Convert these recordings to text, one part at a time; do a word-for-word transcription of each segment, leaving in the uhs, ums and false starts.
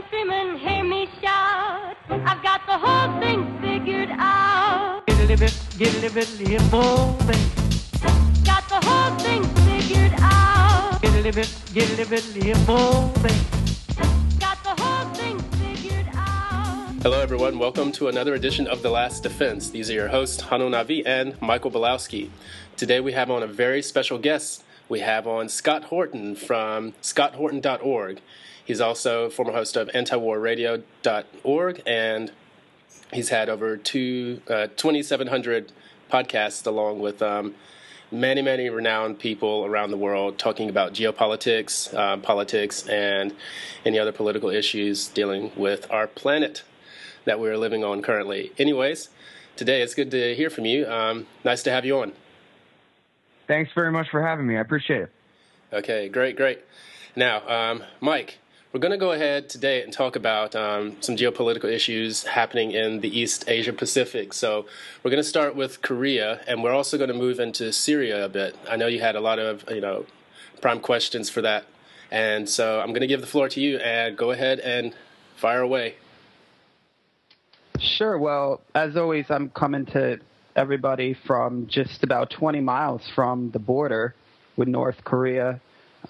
countrymen hear me shout, I've got the whole thing figured out. Giddily bit, giddily bit, hip bit. Got the whole thing figured out. Giddily bit, giddily bit, hip bit. Hello, everyone. Welcome to another edition of The Last Defense. These are your hosts, Hanu Navi and Michael Belowski. Today we have on a very special guest. We have on Scott Horton from scott horton dot org. He's also former host of antiwar radio dot org, and he's had over two, uh, twenty-seven hundred podcasts along with um, many, many renowned people around the world talking about geopolitics, uh, politics, and any other political issues dealing with our planet that we're living on currently. Anyways, today it's good to hear from you. Um, nice to have you on. Thanks very much for having me. I appreciate it. Okay, great, great. Now, um, Mike, we're going to go ahead today and talk about um, some geopolitical issues happening in the East Asia Pacific. So we're going to start with Korea, and we're also going to move into Syria a bit. I know you had a lot of, you know, prime questions for that. And so I'm going to give the floor to you, and go ahead and fire away. Sure. Well, as always, I'm coming to everybody from just about twenty miles from the border with North Korea.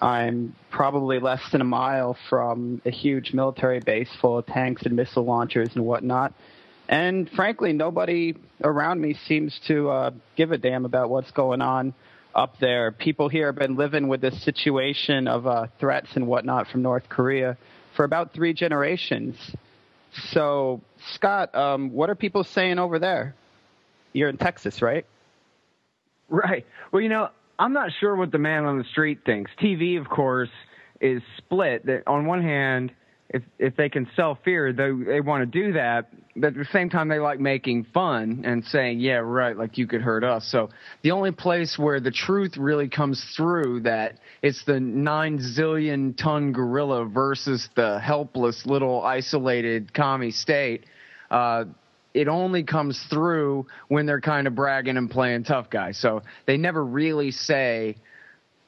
I'm probably less than a mile from a huge military base full of tanks and missile launchers and whatnot. And frankly, nobody around me seems to uh, give a damn about what's going on up there. People here have been living with this situation of uh, threats and whatnot from North Korea for about three generations. So, Scott, um, what are people saying over there? You're in Texas, right? Right. Well, you know, I'm not sure what the man on the street thinks. T V, of course, is split. That on one hand, if if they can sell fear, they, they want to do that. But at the same time, they like making fun and saying, yeah, right, like you could hurt us. So the only place where the truth really comes through, that it's the nine zillion ton gorilla versus the helpless little isolated commie state, uh, it only comes through when they're kind of bragging and playing tough guy. So they never really say,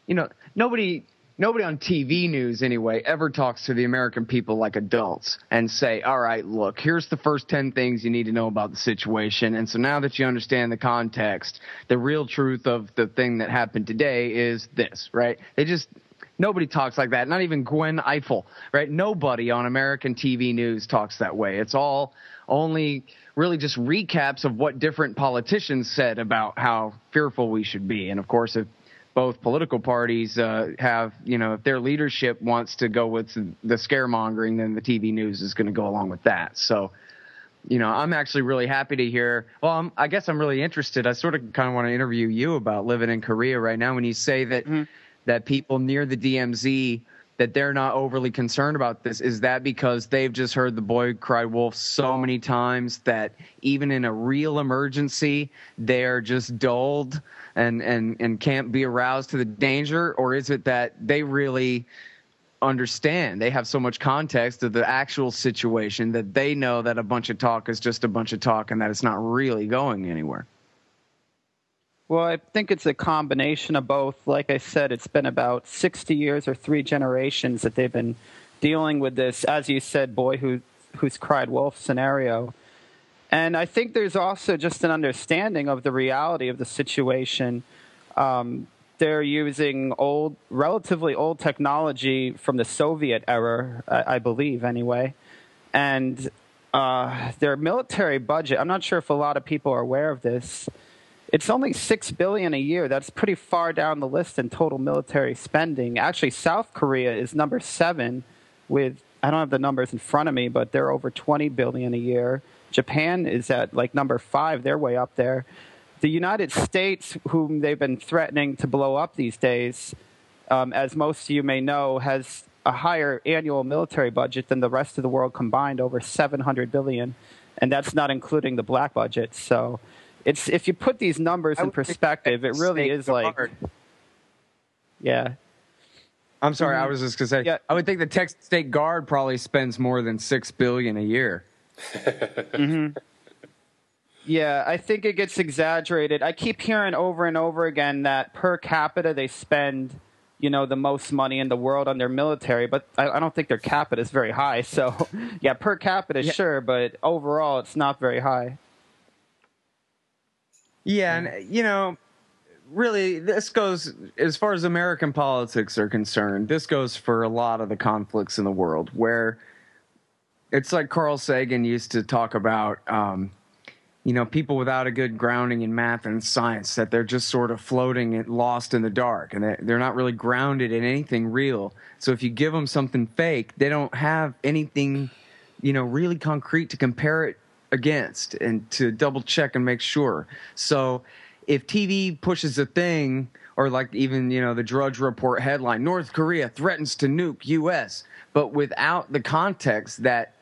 you know, nobody – Nobody on T V news, anyway, ever talks to the American people like adults and say, all right, look, here's the first ten things you need to know about the situation. And so now that you understand the context, the real truth of the thing that happened today is this, right? They just – nobody talks like that. Not even Gwen Eiffel, right? Nobody on American T V news talks that way. It's all only really just recaps of what different politicians said about how fearful we should be. And, of course, if both political parties uh, have, you know, if their leadership wants to go with the scaremongering, then the T V news is going to go along with that. So, you know, I'm actually really happy to hear. Well, I'm, I guess I'm really interested. I sort of kind of want to interview you about living in Korea right now. When you say that mm-hmm. that people near the D M Z, that they're not overly concerned about this, is that because they've just heard the boy cry wolf so many times that even in a real emergency, they're just dulled and, and, and can't be aroused to the danger? Or is it that they really understand, they have so much context of the actual situation that they know that a bunch of talk is just a bunch of talk and that it's not really going anywhere? Well, I think it's a combination of both. Like I said, it's been about sixty years or three generations that they've been dealing with this, as you said, boy who, who's cried wolf scenario. And I think there's also just an understanding of the reality of the situation. Um, they're using old, relatively old technology from the Soviet era, I, I believe anyway. And uh, their military budget, I'm not sure if a lot of people are aware of this, it's only six billion dollars a year. That's pretty far down the list in total military spending. Actually, South Korea is number seven with, I don't have the numbers in front of me, but they're over twenty billion dollars a year. Japan is at like number five. They're way up there. The United States, whom they've been threatening to blow up these days, um, as most of you may know, has a higher annual military budget than the rest of the world combined, over seven hundred billion dollars, and that's not including the black budget. So it's if you put these numbers in perspective, it really is like – yeah. I'm sorry. Mm-hmm. I was just going to say yeah. I would think the Texas State Guard probably spends more than six billion dollars a year. mm-hmm. Yeah, I think it gets exaggerated. I keep hearing over and over again that per capita they spend you know, the most money in the world on their military, but I, I don't think their capita is very high. So, yeah, per capita, yeah. Sure, but overall it's not very high. Yeah, and, you know, really this goes, as far as American politics are concerned, this goes for a lot of the conflicts in the world, where it's like Carl Sagan used to talk about, um, you know, people without a good grounding in math and science, that they're just sort of floating and lost in the dark, and they're not really grounded in anything real. So if you give them something fake, they don't have anything, you know, really concrete to compare it against and to double check and make sure. So if T V pushes a thing, or like even, you know, the Drudge Report headline, North Korea threatens to nuke U S, but without the context that,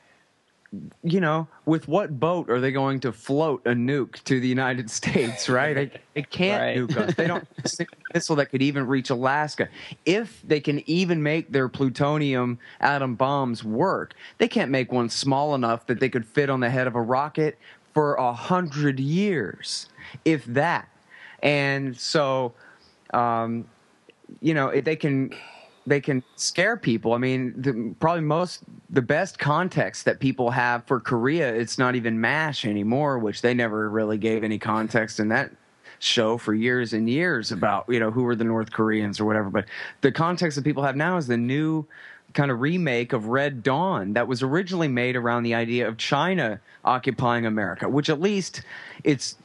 you know, with what boat are they going to float a nuke to the United States, right? They, they can't right. nuke us. They don't have a single missile that could even reach Alaska. If they can even make their plutonium atom bombs work, they can't make one small enough that they could fit on the head of a rocket for a hundred years, if that. And so, um, you know, if they can... they can scare people. I mean, the, probably most the best context that people have for Korea, it's not even MASH anymore, which they never really gave any context in that show for years and years about, you know, who were the North Koreans or whatever. But the context that people have now is the new kind of remake of Red Dawn that was originally made around the idea of China occupying America, which at least it's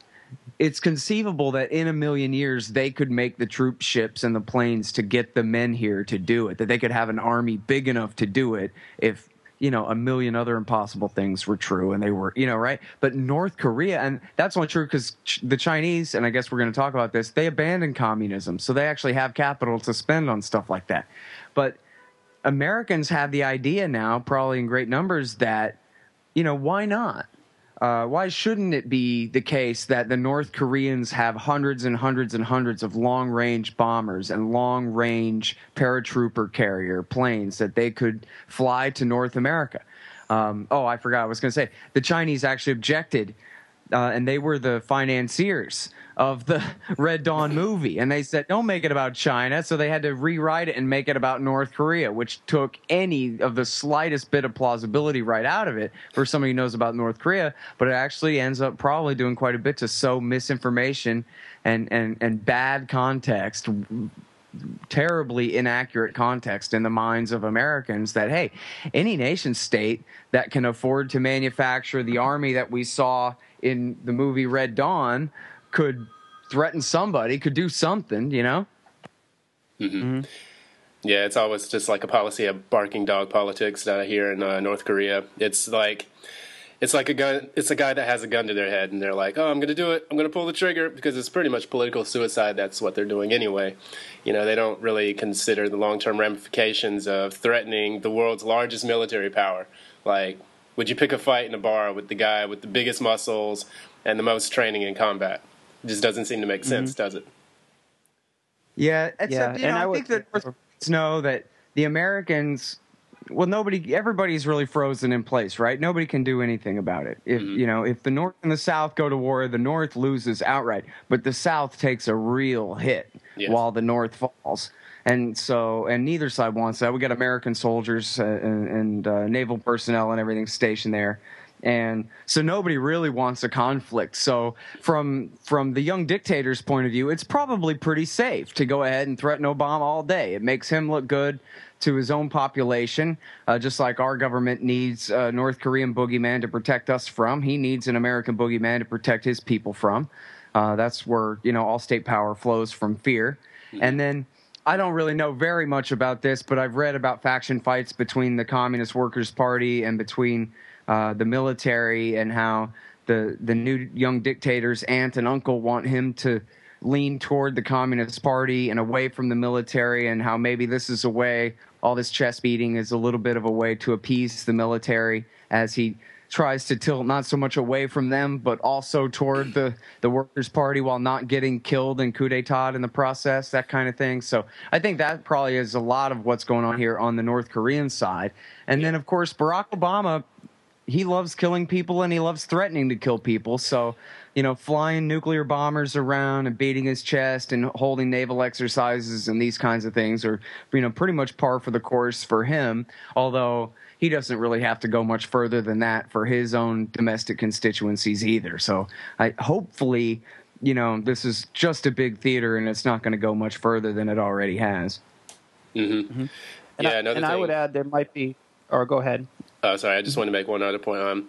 It's conceivable that in a million years they could make the troop ships and the planes to get the men here to do it, that they could have an army big enough to do it if, you know, a million other impossible things were true and they were, you know, right? But North Korea, and that's only true because ch- the Chinese, and I guess we're going to talk about this, they abandoned communism. So they actually have capital to spend on stuff like that. But Americans have the idea now, probably in great numbers, that, you know, why not? Uh, why shouldn't it be the case that the North Koreans have hundreds and hundreds and hundreds of long-range bombers and long-range paratrooper carrier planes that they could fly to North America? Um, oh, I forgot what I was going to say. The Chinese actually objected, uh, and they were the financiers of the Red Dawn movie, and they said, don't make it about China, so they had to rewrite it and make it about North Korea, which took any of the slightest bit of plausibility right out of it for somebody who knows about North Korea, but it actually ends up probably doing quite a bit to sow misinformation and, and, and bad context, terribly inaccurate context in the minds of Americans that, hey, any nation state that can afford to manufacture the army that we saw in the movie Red Dawn could threaten somebody, could do something, you know? Mm-hmm. Mm-hmm. Yeah, it's always just like a policy of barking dog politics that I hear in uh, North Korea. It's like, it's like a gun, it's a guy that has a gun to their head, and they're like, oh, I'm going to do it, I'm going to pull the trigger, because it's pretty much political suicide. That's what they're doing anyway. You know, they don't really consider the long-term ramifications of threatening the world's largest military power. Like, would you pick a fight in a bar with the guy with the biggest muscles and the most training in combat? It just doesn't seem to make sense, mm-hmm. does it? Yeah, except, yeah. you know, and I, I think would, that North know that the Americans, well, nobody, everybody's really frozen in place, right? Nobody can do anything about it. If, mm-hmm. you know, if the North and the South go to war, the North loses outright, but the South takes a real hit yes. while the North falls. And so, and neither side wants that. We got American soldiers uh, and, and uh, naval personnel and everything stationed there. And so nobody really wants a conflict. So from from the young dictator's point of view, it's probably pretty safe to go ahead and threaten Obama all day. It makes him look good to his own population, uh, just like our government needs a North Korean boogeyman to protect us from. He needs an American boogeyman to protect his people from. Uh, that's where, you know, all state power flows from fear. And then I don't really know very much about this, but I've read about faction fights between the Communist Workers' Party and between – Uh, the military, and how the the new young dictator's aunt and uncle want him to lean toward the Communist Party and away from the military, and how maybe this is a way, all this chest beating is a little bit of a way to appease the military as he tries to tilt not so much away from them but also toward the, the Workers' Party while not getting killed and coup d'etat in the process, that kind of thing. So I think that probably is a lot of what's going on here on the North Korean side. And then, of course, Barack Obama he loves killing people and he loves threatening to kill people. So, you know, flying nuclear bombers around and beating his chest and holding naval exercises and these kinds of things are, you know, pretty much par for the course for him, although he doesn't really have to go much further than that for his own domestic constituencies either. So I hopefully, you know, this is just a big theater and it's not going to go much further than it already has. Mm-hmm. Mm-hmm. And, yeah, I, and I would add there might be – or go ahead. Oh, sorry. I just want to make one other point on,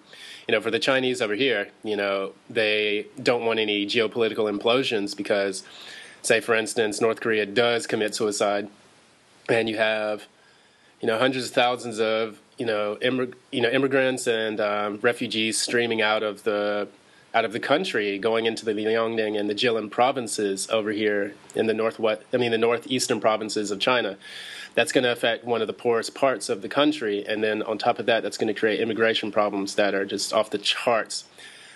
you know, for the Chinese over here, you know, they don't want any geopolitical implosions because, say, for instance, North Korea does commit suicide and you have, you know, hundreds of thousands of, you know, immig- you know immigrants and um, refugees streaming out of the out of the country, going into the Liaoning and the Jilin provinces over here in the northwest, I mean, the northeastern provinces of China. That's going to affect one of the poorest parts of the country. And then on top of that, that's going to create immigration problems that are just off the charts.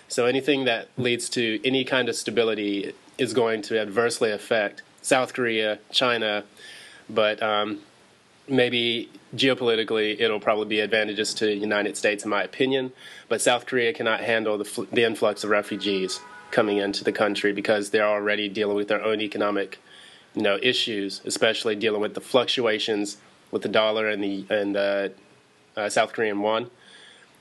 So anything that leads to any kind of stability is going to adversely affect South Korea, China. But um, maybe geopolitically, it'll probably be advantageous to the United States, in my opinion. But South Korea cannot handle the, fl- the influx of refugees coming into the country because they're already dealing with their own economic you know, issues, especially dealing with the fluctuations with the dollar and the and the uh, South Korean won,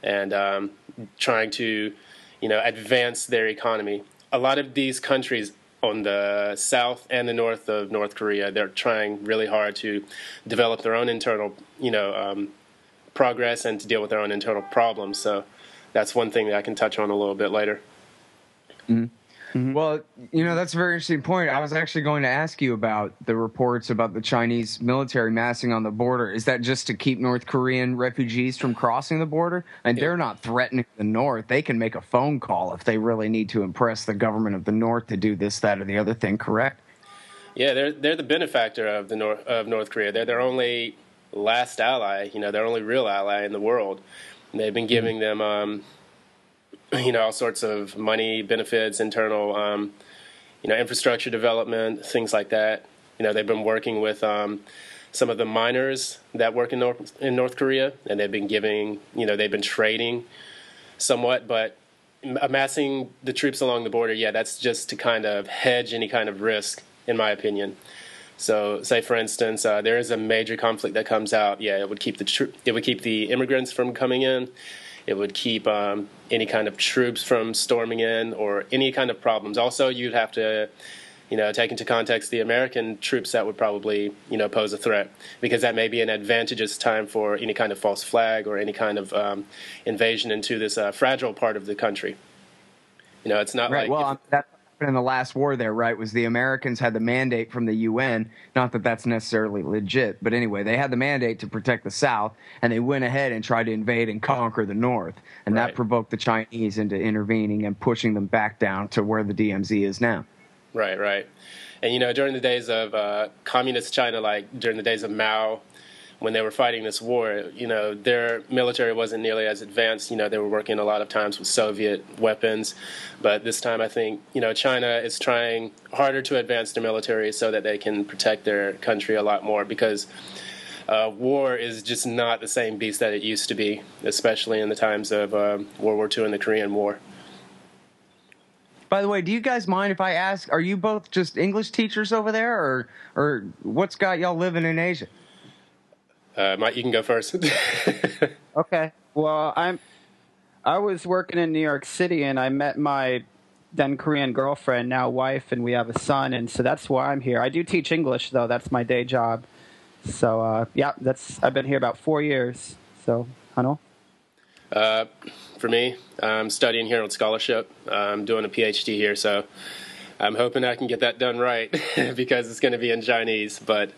and um, trying to, you know, advance their economy. A lot of these countries on the south and the north of North Korea, they're trying really hard to develop their own internal, you know, um, progress and to deal with their own internal problems. So that's one thing that I can touch on a little bit later. Mm-hmm. Mm-hmm. Well, you know, that's a very interesting point. I was actually going to ask you about the reports about the Chinese military massing on the border. Is that just to keep North Korean refugees from crossing the border? And yeah. They're not threatening the North. They can make a phone call if they really need to impress the government of the North to do this, that, or the other thing, correct? Yeah, they're they're the benefactor of the North, of North Korea. They're their only last ally, you know, their only real ally in the world. And they've been giving mm-hmm. them... Um, you know, all sorts of money, benefits, internal, um, you know, infrastructure development, things like that. You know, they've been working with um, some of the miners that work in North, in North Korea, and they've been giving, you know, they've been trading somewhat, but amassing the troops along the border, yeah, that's just to kind of hedge any kind of risk, in my opinion. So, say for instance, uh, there is a major conflict that comes out, yeah, it would keep the tro- it would keep the immigrants from coming in. It would keep um, any kind of troops from storming in or any kind of problems. Also, you'd have to, you know, take into context the American troops that would probably, you know, pose a threat because that may be an advantageous time for any kind of false flag or any kind of um, invasion into this uh, fragile part of the country. You know, it's not right. Like... Well, if- that- in the last war there, right, was the Americans had the mandate from the U N, not that that's necessarily legit, but anyway, they had the mandate to protect the South, and they went ahead and tried to invade and conquer the North, and right. That provoked the Chinese into intervening and pushing them back down to where the D M Z is now. Right, right. And, you know, during the days of uh, communist China, like during the days of Mao, when they were fighting this war, you know, their military wasn't nearly as advanced. You know, they were working a lot of times with Soviet weapons. But this time I think, you know, China is trying harder to advance their military so that they can protect their country a lot more because uh, war is just not the same beast that it used to be, especially in the times of uh, World War Two and the Korean War. By the way, do you guys mind if I ask, are you both just English teachers over there or, or what's got y'all living in Asia? Uh, Mike, you can go first. Okay. Well, I'm. I was working in New York City, and I met my then Korean girlfriend, now wife, and we have a son, and so that's why I'm here. I do teach English, though. That's my day job. So, uh, yeah, that's. I've been here about four years. So, Hanul. Uh, for me, I'm studying here on scholarship. I'm doing a P H D here, so I'm hoping I can get that done right because it's going to be in Chinese, but.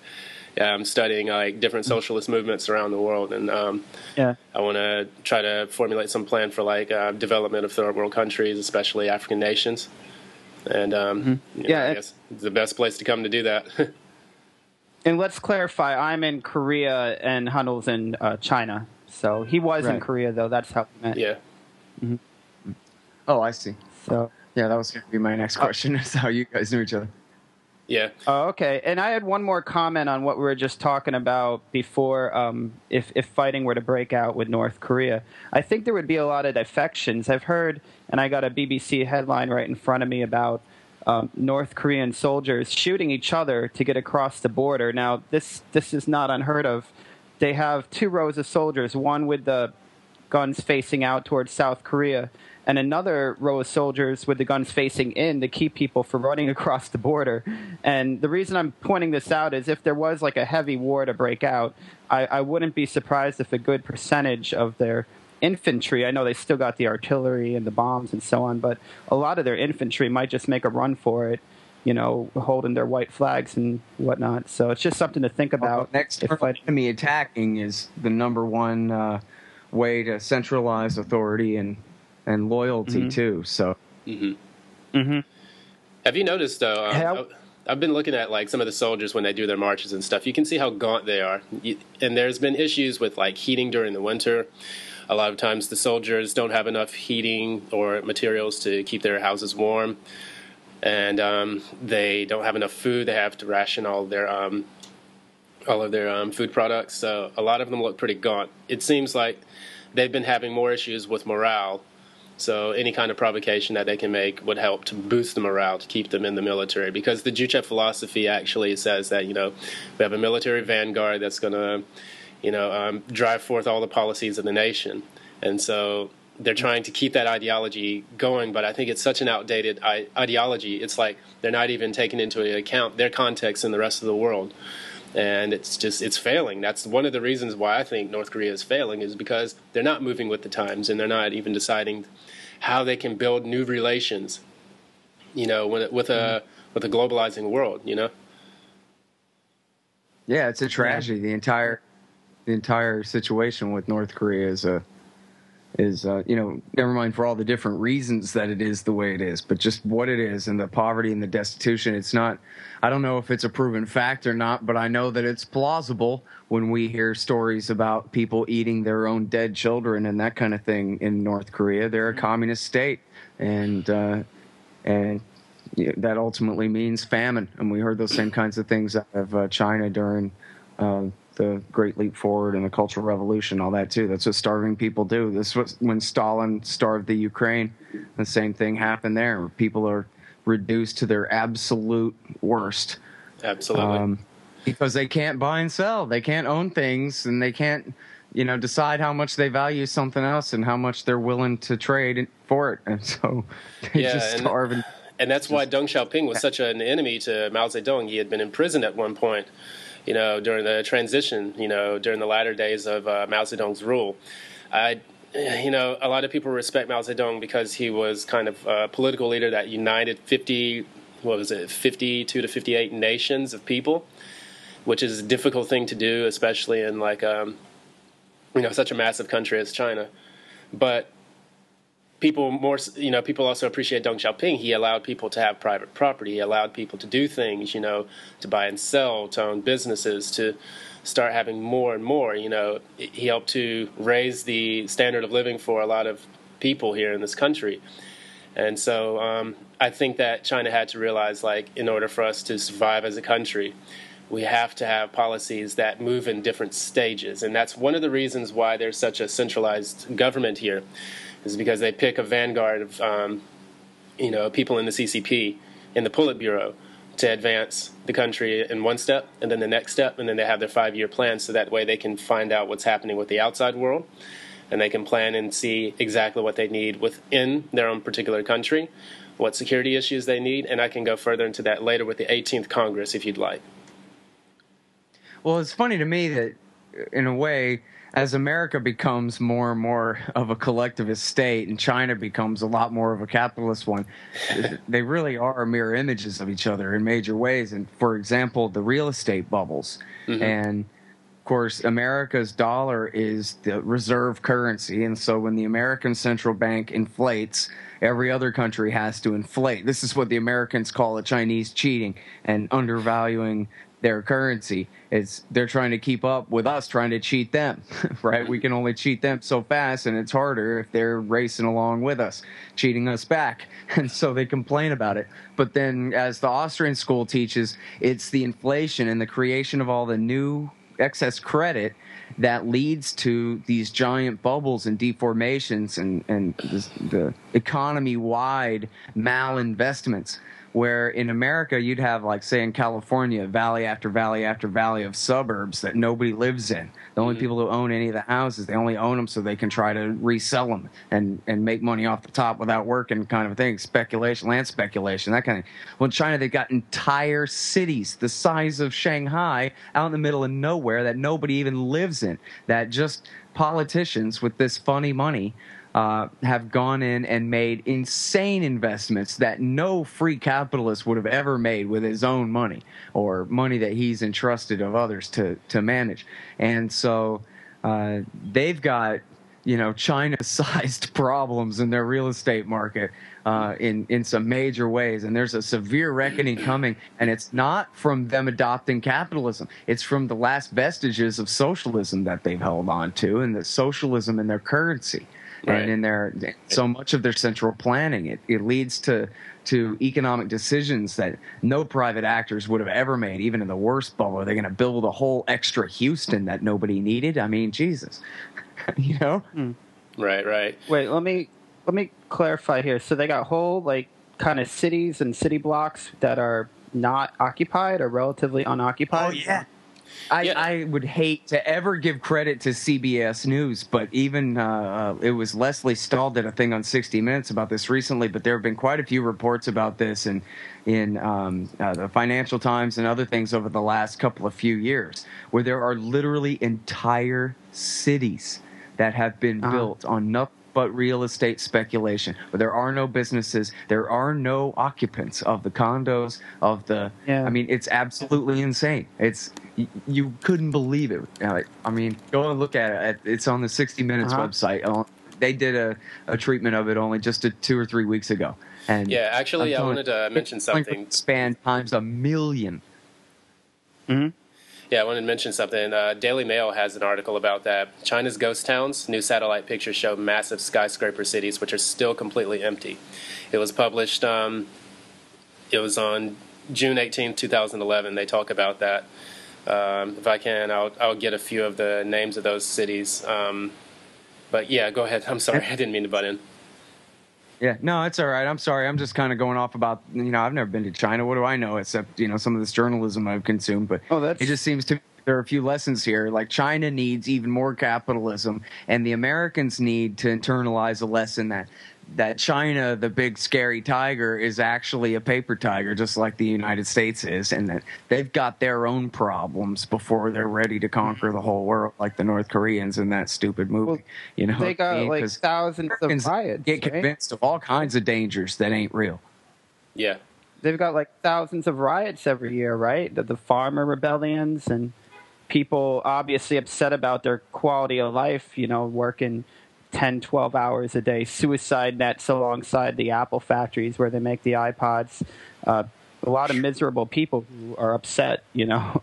Yeah, I'm studying like different socialist movements around the world, and um, yeah. I want to try to formulate some plan for like uh, development of third world countries, especially African nations. And um, mm-hmm. you know, yeah, I guess it's the best place to come to do that. And let's clarify: I'm in Korea, and Hanul's in uh, China. So he was right. In Korea, though. That's how we met. Yeah. Mm-hmm. Oh, I see. So yeah, that was going to be my next question: is how you guys knew each other. Yeah. Oh, okay. And I had one more comment on what we were just talking about before. Um, if if fighting were to break out with North Korea, I think there would be a lot of defections. I've heard, and I got a B B C headline right in front of me about um, North Korean soldiers shooting each other to get across the border. Now, this this is not unheard of. They have two rows of soldiers, one with the guns facing out towards South Korea, and another row of soldiers with the guns facing in to keep people from running across the border. And the reason I'm pointing this out is if there was like a heavy war to break out, I, I wouldn't be surprised if a good percentage of their infantry, I know they still got the artillery and the bombs and so on, but a lot of their infantry might just make a run for it, you know, holding their white flags and whatnot. So it's just something to think about. Well, next if enemy attacking is the number one uh, way to centralize authority and and loyalty, mm-hmm. too. So, mm-hmm. Mm-hmm. Have you noticed, though, um, I've been looking at, like, some of the soldiers when they do their marches and stuff. You can see how gaunt they are. And there's been issues with, like, heating during the winter. A lot of times the soldiers don't have enough heating or materials to keep their houses warm. And um, they don't have enough food. They have to ration all their um, all of their um, food products. So a lot of them look pretty gaunt. It seems like they've been having more issues with morale. So any kind of provocation that they can make would help to boost the morale, to keep them in the military. Because the Juche philosophy actually says that, you know, we have a military vanguard that's going to, you know, um, drive forth all the policies of the nation. And so they're trying to keep that ideology going. But I think it's such an outdated I- ideology. It's like they're not even taking into account their context in the rest of the world. And it's just, it's failing. That's one of the reasons why I think North Korea is failing, is because they're not moving with the times, and they're not even deciding how they can build new relations, you know, with, with a with a globalizing world, you know. Yeah, it's a tragedy. The entire the entire situation with North Korea is a is a, you know, never mind for all the different reasons that it is the way it is, but just what it is and the poverty and the destitution. It's not, I don't know if it's a proven fact or not, but I know that it's plausible when we hear stories about people eating their own dead children and that kind of thing in North Korea. They're a communist state, and uh, and that ultimately means famine. And we heard those same kinds of things out of uh, China during uh, the Great Leap Forward and the Cultural Revolution, all that too. That's what starving people do. This was when Stalin starved the Ukraine. The same thing happened there. People are reduced to their absolute worst. Absolutely. Um, because they can't buy and sell. They can't own things, and they can't, you know, decide how much they value something else and how much they're willing to trade for it. And so they yeah, just starve. And, and that's just, why Deng Xiaoping was such an enemy to Mao Zedong. He had been in prison at one point, you know, during the transition, you know, during the latter days of uh, Mao Zedong's rule. I, you know, a lot of people respect Mao Zedong because he was kind of a political leader that united fifty, what was it, fifty-two to fifty-eight nations of people, which is a difficult thing to do, especially in, like, um, you know, such a massive country as China. But people more, you know, people also appreciate Deng Xiaoping. He allowed people to have private property. He allowed people to do things, you know, to buy and sell, to own businesses, to start having more and more. You know, he helped to raise the standard of living for a lot of people here in this country. And so um, I think that China had to realize, like, in order for us to survive as a country, we have to have policies that move in different stages. And that's one of the reasons why there's such a centralized government here, is because they pick a vanguard of, um, you know, people in the C C P, in the Politburo, to advance the country in one step, and then the next step, and then they have their five-year plan, so that way they can find out what's happening with the outside world, and they can plan and see exactly what they need within their own particular country, what security issues they need, and I can go further into that later with the eighteenth Congress if you'd like. Well, it's funny to me that, in a way, as America becomes more and more of a collectivist state and China becomes a lot more of a capitalist one, they really are mirror images of each other in major ways. And, for example, the real estate bubbles. Mm-hmm. And, of course, America's dollar is the reserve currency. And so when the American central bank inflates, every other country has to inflate. This is what the Americans call the Chinese cheating and undervaluing their currency. It's they're trying to keep up with us trying to cheat them, right? We can only cheat them so fast, and it's harder if they're racing along with us, cheating us back. And so they complain about it. But then, as the Austrian school teaches, it's the inflation and the creation of all the new excess credit that leads to these giant bubbles and deformations and, and the economy-wide malinvestments. Where in America, you'd have, like, say in California, valley after valley after valley of suburbs that nobody lives in. The only mm-hmm. people who own any of the houses, they only own them so they can try to resell them and, and make money off the top without working, kind of thing. Speculation, land speculation, that kind of thing. Well, in China, they've got entire cities the size of Shanghai out in the middle of nowhere that nobody even lives in, that just politicians with this funny money Uh, have gone in and made insane investments that no free capitalist would have ever made with his own money or money that he's entrusted of others to, to manage. And so uh, they've got, you know, China-sized problems in their real estate market uh, in, in some major ways. And there's a severe reckoning coming, and it's not from them adopting capitalism. It's from the last vestiges of socialism that they've held on to, and the socialism in their currency. Right. And in their so much of their central planning, it, it leads to to economic decisions that no private actors would have ever made, even in the worst bubble. Are they going to build a whole extra Houston that nobody needed? I mean, Jesus, you know? Right, right. Wait, let me let me clarify here. So they got whole, like, kind of cities and city blocks that are not occupied or relatively unoccupied. Oh yeah. I, yeah. I would hate to ever give credit to C B S News, but even uh, it was Leslie Stahl did a thing on sixty minutes about this recently, but there have been quite a few reports about this in, in um, uh, the Financial Times and other things over the last couple of few years, where there are literally entire cities that have been uh-huh. built on nothing but real estate speculation. But there are no businesses. There are no occupants of the condos, of the yeah. – I mean, it's absolutely insane. It's you, you couldn't believe it. I mean, go and look at it. It's on the sixty minutes uh-huh. website. They did a, a treatment of it only just a, two or three weeks ago. And yeah, actually, I wanted to mention something. Span times a million. Mm-hmm. Yeah, I wanted to mention something. Uh, Daily Mail has an article about that. China's ghost towns, new satellite pictures show massive skyscraper cities, which are still completely empty. It was published, um, it was on June eighteenth, two thousand eleven. They talk about that. Um, if I can, I'll, I'll get a few of the names of those cities. Um, but yeah, go ahead. I'm sorry. I didn't mean to butt in. Yeah, no, it's all right. I'm sorry. I'm just kind of going off about, you know, I've never been to China. What do I know except, you know, some of this journalism I've consumed. But oh, that's... it just seems to me there are a few lessons here. Like, China needs even more capitalism, and the Americans need to internalize a lesson that that China, the big scary tiger, is actually a paper tiger, just like the United States is, and that they've got their own problems before they're ready to conquer the whole world, like the North Koreans in that stupid movie. Well, you know, they got I mean? like thousands Americans of riots. Get right? convinced of all kinds of dangers that ain't real. Yeah, they've got like thousands of riots every year, right? The, the farmer rebellions and people obviously upset about their quality of life. You know, working ten, twelve hours a day, suicide nets alongside the Apple factories where they make the iPods. Uh, a lot of miserable people who are upset, you know.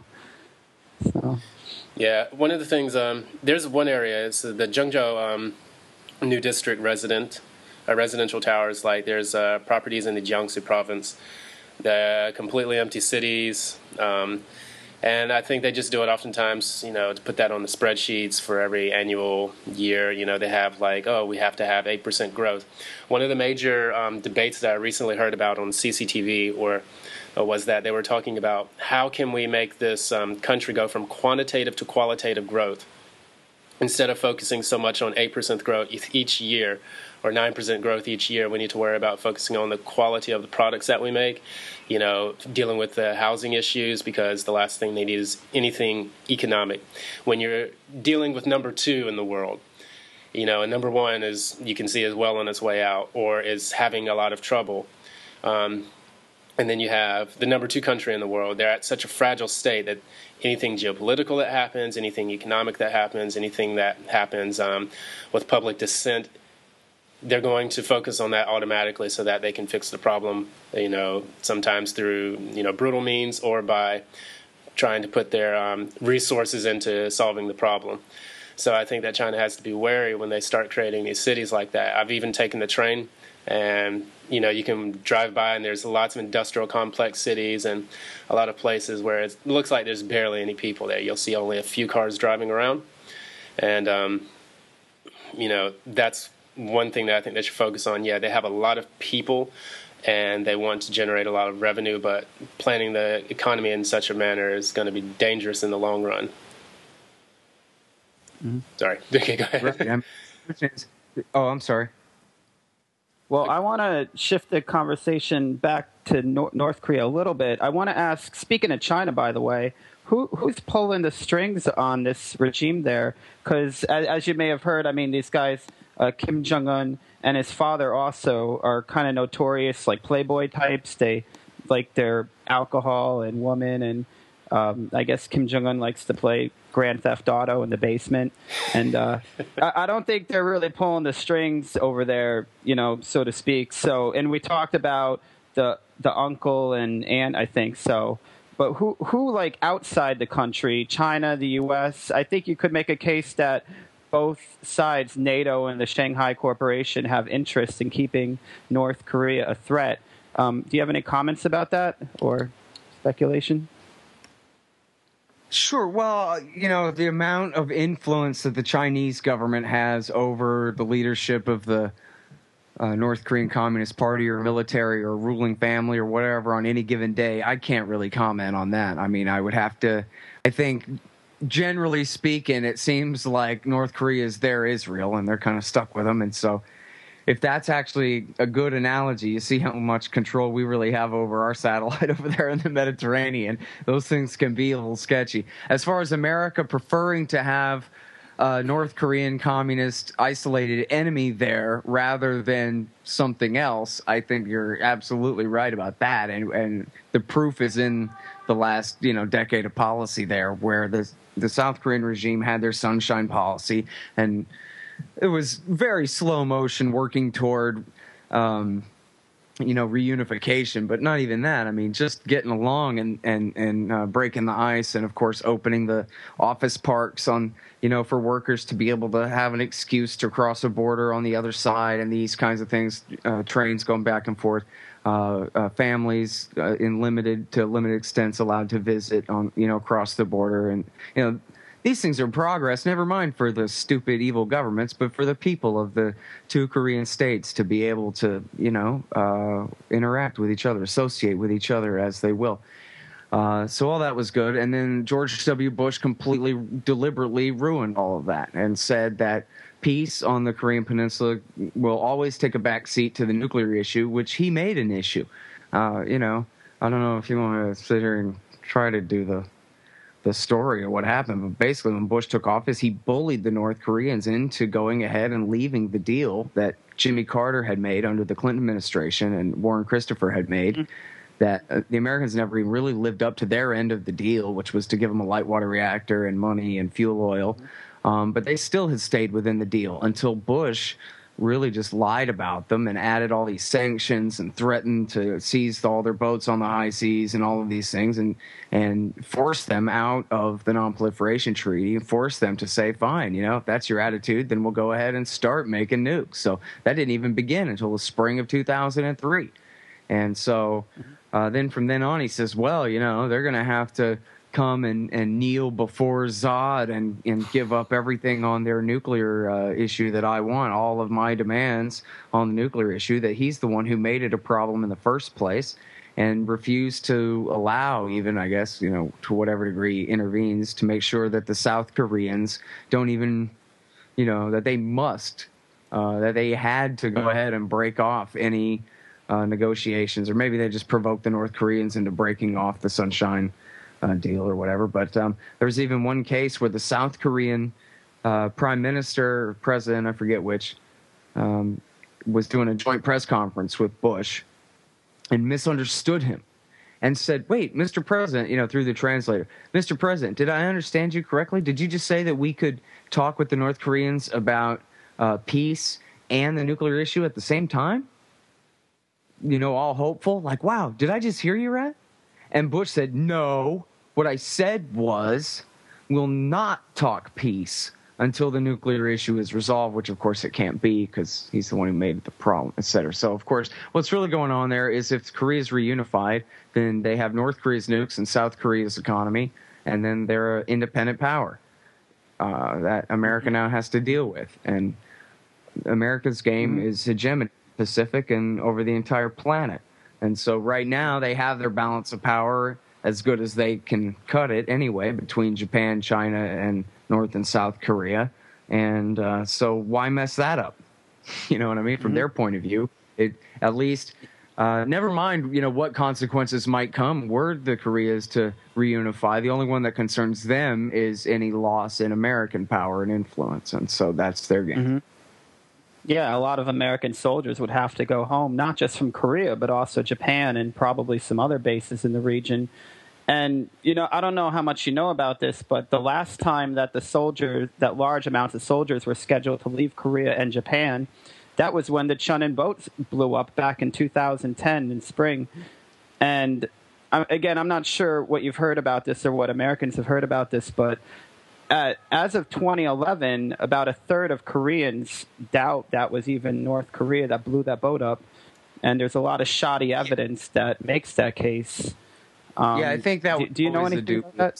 So. Yeah, one of the things, um, there's one area, it's the Zhengzhou um, New District resident, uh, residential towers. Like, there's uh, properties in the Jiangsu province, the completely empty cities. Um, And I think they just do it oftentimes, you know, to put that on the spreadsheets for every annual year. You know, they have like, oh, we have to have eight percent growth. One of the major um, debates that I recently heard about on C C T V or, or was that they were talking about how can we make this um, country go from quantitative to qualitative growth instead of focusing so much on eight percent growth each year or nine percent growth each year. We need to worry about focusing on the quality of the products that we make. You know, dealing with the housing issues, because the last thing they need is anything economic. When you're dealing with number two in the world, you know, and number one is, you can see, is well on its way out or is having a lot of trouble. Um, and then you have the number two country in the world. They're at such a fragile state that anything geopolitical that happens, anything economic that happens, anything that happens um, with public dissent, they're going to focus on that automatically so that they can fix the problem, you know, sometimes through, you know, brutal means or by trying to put their um, resources into solving the problem. So I think that China has to be wary when they start creating these cities like that. I've even taken the train, and you know, you can drive by and there's lots of industrial complex cities and a lot of places where it looks like there's barely any people there. You'll see only a few cars driving around. And, um, you know, that's one thing that I think they should focus on. Yeah, they have a lot of people and they want to generate a lot of revenue, but planning the economy in such a manner is going to be dangerous in the long run. Mm-hmm. Sorry. Okay, go ahead. Oh, I'm sorry. Well, I want to shift the conversation back to North Korea a little bit. I want to ask, speaking of China, by the way, who who's pulling the strings on this regime there? Because as, as you may have heard, I mean, these guys, uh, Kim Jong-un and his father also are kind of notorious, like playboy types. They like their alcohol and women, and um, I guess Kim Jong-un likes to play Grand Theft Auto in the basement, and uh, I don't think they're really pulling the strings over there, you know, so to speak. So, and we talked about the the uncle and aunt, I think so. But who who like outside the country, China, the U S? I think you could make a case that both sides, NATO and the Shanghai Corporation, have interest in keeping North Korea a threat. Um, do you have any comments about that or speculation? Sure. Well, you know, the amount of influence that the Chinese government has over the leadership of the uh, North Korean Communist Party or military or ruling family or whatever on any given day, I can't really comment on that. I mean, I would have to – I think generally speaking, it seems like North Korea is their Israel and they're kind of stuck with them. And so if that's actually a good analogy, you see how much control we really have over our satellite over there in the Mediterranean. Those things can be a little sketchy. As far as America preferring to have a North Korean communist isolated enemy there rather than something else, I think you're absolutely right about that. And, and the proof is in the last, you know, decade of policy there, where the, the South Korean regime had their sunshine policy, and it was very slow motion working toward, um, you know, reunification, but not even that. I mean, just getting along and, and, and uh, breaking the ice, and, of course, opening the office parks on, you know, for workers to be able to have an excuse to cross a border on the other side, and these kinds of things, uh, trains going back and forth, uh, uh, families uh, in limited to limited extents allowed to visit on, you know, across the border, and, you know, these things are in progress, never mind for the stupid, evil governments, but for the people of the two Korean states to be able to, you know, uh, interact with each other, associate with each other as they will. Uh, so all that was good. And then George W. Bush completely, deliberately ruined all of that and said that peace on the Korean Peninsula will always take a back seat to the nuclear issue, which he made an issue. Uh, you know, I don't know if you want to sit here and try to do the... the story of what happened, but basically when Bush took office, he bullied the North Koreans into going ahead and leaving the deal that Jimmy Carter had made under the Clinton administration and Warren Christopher had made, mm-hmm. that uh, the Americans never even really lived up to their end of the deal, which was to give them a light water reactor and money and fuel oil, mm-hmm. um, but they still had stayed within the deal until Bush really just lied about them and added all these sanctions and threatened to seize all their boats on the high seas and all of these things, and and forced them out of the Non-Proliferation Treaty and forced them to say, fine, you know, if that's your attitude, then we'll go ahead and start making nukes. So that didn't even begin until the spring of two thousand three. And so uh, then from then on, he says, well, you know, they're going to have to come and, and kneel before Zod and, and give up everything on their nuclear uh, issue that I want, all of my demands on the nuclear issue, that he's the one who made it a problem in the first place and refused to allow even, I guess, you know, to whatever degree intervenes to make sure that the South Koreans don't even, you know, that they must, uh, that they had to go ahead and break off any uh, negotiations, or maybe they just provoked the North Koreans into breaking off the Sunshine Uh, deal or whatever, but um, there was even one case where the South Korean uh, prime minister, or president, I forget which, um, was doing a joint press conference with Bush and misunderstood him and said, wait, Mister President, you know, through the translator, Mister President, did I understand you correctly? Did you just say that we could talk with the North Koreans about uh, peace and the nuclear issue at the same time? You know, all hopeful, like, wow, did I just hear you right? And Bush said, no, What I said was, we'll not talk peace until the nuclear issue is resolved, which of course it can't be because he's the one who made the problem, et cetera. So of course, what's really going on there is if Korea is reunified, then they have North Korea's nukes and South Korea's economy, and then they're an independent power uh, that America now has to deal with. And America's game mm-hmm. is hegemony, Pacific and over the entire planet. And so right now they have their balance of power as good as they can cut it anyway between Japan, China, and North and South Korea. And uh, so why mess that up? You know what I mean? From mm-hmm. their point of view, it at least uh, never mind, you know, what consequences might come were the Koreas to reunify. The only one that concerns them is any loss in American power and influence. And so that's their game. Mm-hmm. Yeah, a lot of American soldiers would have to go home, not just from Korea, but also Japan and probably some other bases in the region. And, you know, I don't know how much you know about this, but the last time that the soldiers, that large amounts of soldiers were scheduled to leave Korea and Japan, that was when the Chunin boats blew up back in two thousand ten in spring. And, again, I'm not sure what you've heard about this or what Americans have heard about this, but Uh, as of twenty eleven, about a third of Koreans doubt that was even North Korea that blew that boat up, and there's a lot of shoddy evidence that makes that case. Um, yeah, I think that. Do, do you know anything about that?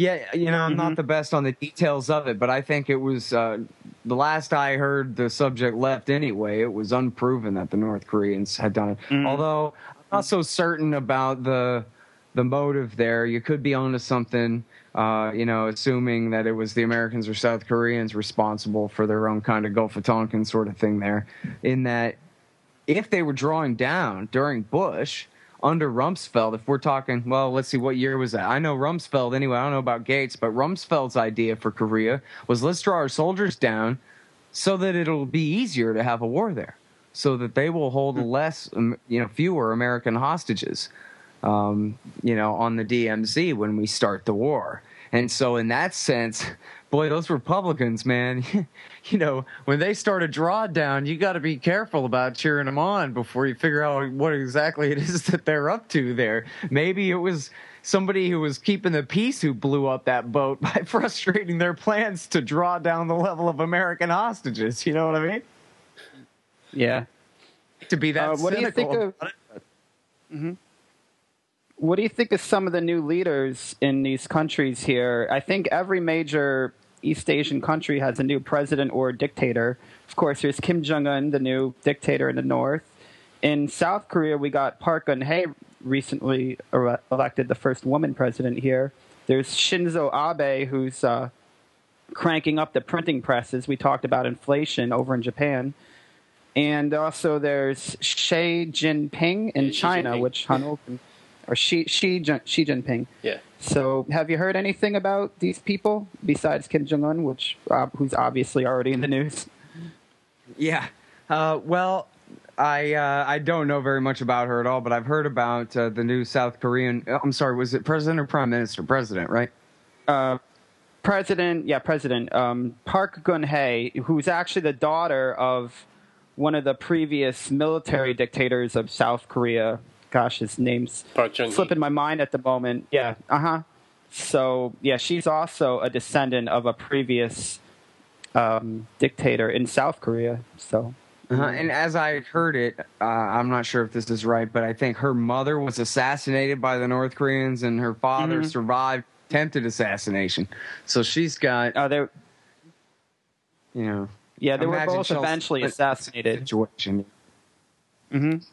Yeah, you know, I'm mm-hmm. not the best on the details of it, but I think it was uh, the last I heard the subject left anyway. It was unproven that the North Koreans had done it, mm-hmm. although I'm not so certain about the the motive there. You could be onto something. Uh, you know, assuming that it was the Americans or South Koreans responsible for their own kind of Gulf of Tonkin sort of thing there, in that if they were drawing down during Bush under Rumsfeld, if we're talking, well, let's see, what year was that? I know Rumsfeld anyway, I don't know about Gates, but Rumsfeld's idea for Korea was let's draw our soldiers down so that it'll be easier to have a war there, so that they will hold less, you know, fewer American hostages. Um, you know, on the D M Z when we start the war. And so in that sense, boy, those Republicans, man, you know, when they start a drawdown, you got to be careful about cheering them on before you figure out what exactly it is that they're up to there. Maybe it was somebody who was keeping the peace who blew up that boat by frustrating their plans to draw down the level of American hostages. You know what I mean? Yeah. To be that uh, what cynical do you think about of- it. Mm-hmm. What do you think of some of the new leaders in these countries here? I think every major East Asian country has a new president or dictator. Of course, there's Kim Jong-un, the new dictator in the north. In South Korea, we got Park Geun-hye recently re- elected the first woman president here. There's Shinzo Abe, who's uh, cranking up the printing presses. We talked about inflation over in Japan. And also there's Xi Jinping in China, Jinping. which Hanok... Or Xi, Xi, Xi Jinping. Yeah. So have you heard anything about these people besides Kim Jong-un, which uh, who's obviously already in the news? Yeah. Uh, well, I uh, I don't know very much about her at all, but I've heard about uh, the new South Korean. I'm sorry, was it president or prime minister? President, right? Uh, president. Yeah, president. Um, Park Geun-hye, who's actually the daughter of one of the previous military dictators of South Korea. Gosh, his name's slipping my mind at the moment. Yeah. Uh-huh. So, yeah, she's also a descendant of a previous um, dictator in South Korea. So, uh-huh. And as I heard it, uh, I'm not sure if this is right, but I think her mother was assassinated by the North Koreans and her father mm-hmm. survived attempted assassination. So she's got, oh, uh, you know. Yeah, they were both eventually assassinated. Situation. Mm-hmm.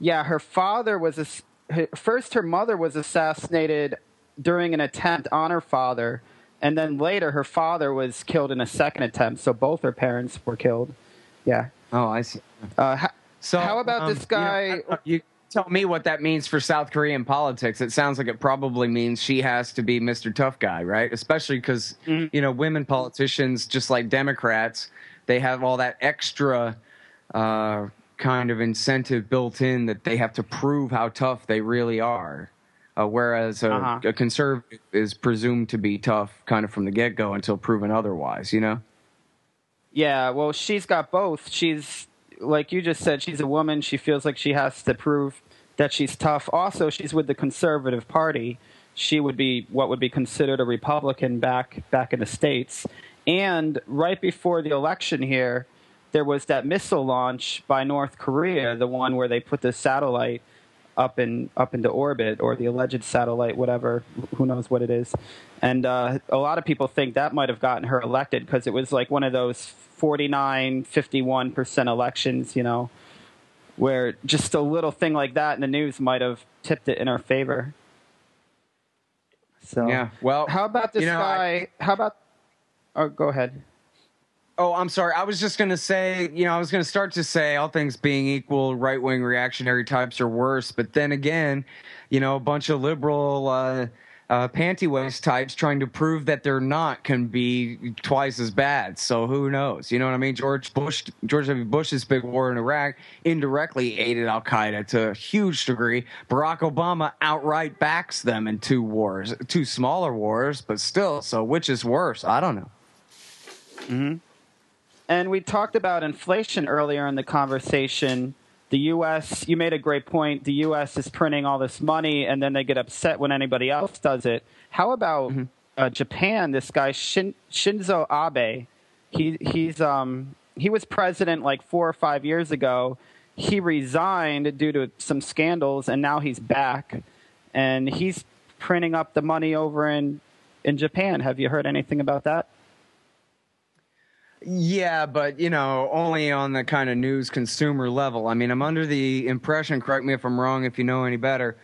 Yeah, her father was – first her mother was assassinated during an attempt on her father, and then later her father was killed in a second attempt, so both her parents were killed. Yeah. Oh, I see. Uh, how, so how about um, this guy – you tell me what that means for South Korean politics. It sounds like it probably means she has to be Mister Tough Guy, right? Especially because, mm-hmm. you know, women politicians, just like Democrats, they have all that extra uh, – kind of incentive built in that they have to prove how tough they really are, uh, whereas a, uh-huh. a conservative is presumed to be tough kind of from the get-go until proven otherwise, you know? Yeah, well, she's got both. She's, like you just said, she's a woman. She feels like she has to prove that she's tough. Also, she's with the Conservative Party. she would be what would be considered a Republican back back in the States. And right before the election here, there was that missile launch by North Korea, the one where they put the satellite up in up into orbit, or the alleged satellite, whatever, who knows what it is. And uh, a lot of people think that might have gotten her elected because it was like one of those forty-nine, fifty-one percent elections, you know, where just a little thing like that in the news might have tipped it in her favor. So, yeah. Well, how about this you know, guy? I, how about? Oh, go ahead. Oh, I'm sorry. I was just going to say, you know, I was going to start to say all things being equal, right-wing reactionary types are worse. But then again, you know, a bunch of liberal uh, uh, panty-waist types trying to prove that they're not can be twice as bad. So who knows? You know what I mean? George Bush, George W. Bush's big war in Iraq indirectly aided al-Qaeda to a huge degree. Barack Obama outright backs them in two wars, two smaller wars, but still. So which is worse? I don't know. Mm-hmm. And we talked about inflation earlier in the conversation. The U S, you made a great point. The U S is printing all this money, and then they get upset when anybody else does it. How about mm-hmm. uh, Japan? This guy Shin, Shinzo Abe, he he's um, he was president like four or five years ago. He resigned due to some scandals, and now he's back, and he's printing up the money over in in Japan. Have you heard anything about that? Yeah, but, you know, only on the kind of news consumer level. I mean, I'm under the impression, correct me if I'm wrong, if you know any better,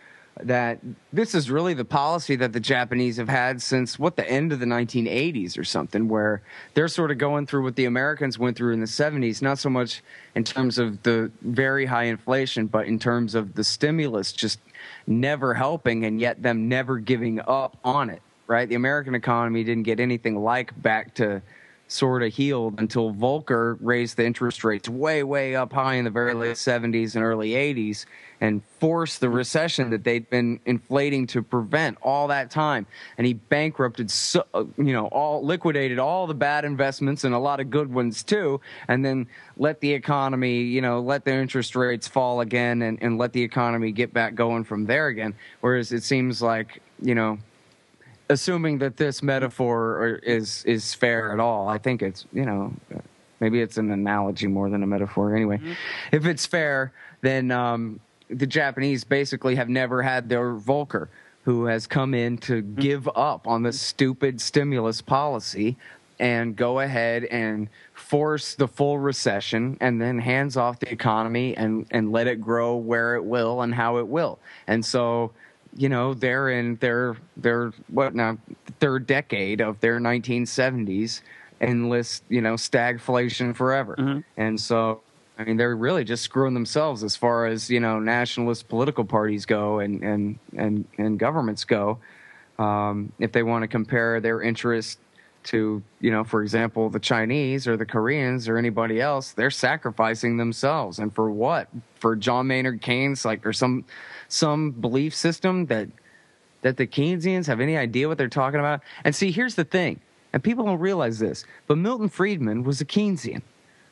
that this is really the policy that the Japanese have had since, what, the end of the nineteen eighties or something, where they're sort of going through what the Americans went through in the seventies, not so much in terms of the very high inflation, but in terms of the stimulus just never helping and yet them never giving up on it, right? The American economy didn't get anything like back to sort of healed until Volcker raised the interest rates way, way up high in the very late seventies and early eighties and forced the recession that they'd been inflating to prevent all that time. And he bankrupted, so, you know, all liquidated all the bad investments and a lot of good ones too, and then let the economy, you know, let the interest rates fall again and, and let the economy get back going from there again. Whereas it seems like, you know, assuming that this metaphor is is fair at all, I think it's, you know, maybe it's an analogy more than a metaphor. Anyway, mm-hmm. if it's fair, then um, the Japanese basically have never had their Volcker, who has come in to mm-hmm. give up on the stupid stimulus policy and go ahead and force the full recession and then hands off the economy and, and let it grow where it will and how it will. And so, you know, they're in their their what now third decade of their nineteen seventies endless, you know, stagflation forever. Mm-hmm. And so, I mean, they're really just screwing themselves as far as, you know, nationalist political parties go and and and, and governments go. Um, if they want to compare their interest to, you know, for example, the Chinese or the Koreans or anybody else, they're sacrificing themselves. And for what? For John Maynard Keynes, like, or some some belief system that that the Keynesians have any idea what they're talking about? And see, here's the thing, and people don't realize this, but Milton Friedman was a Keynesian.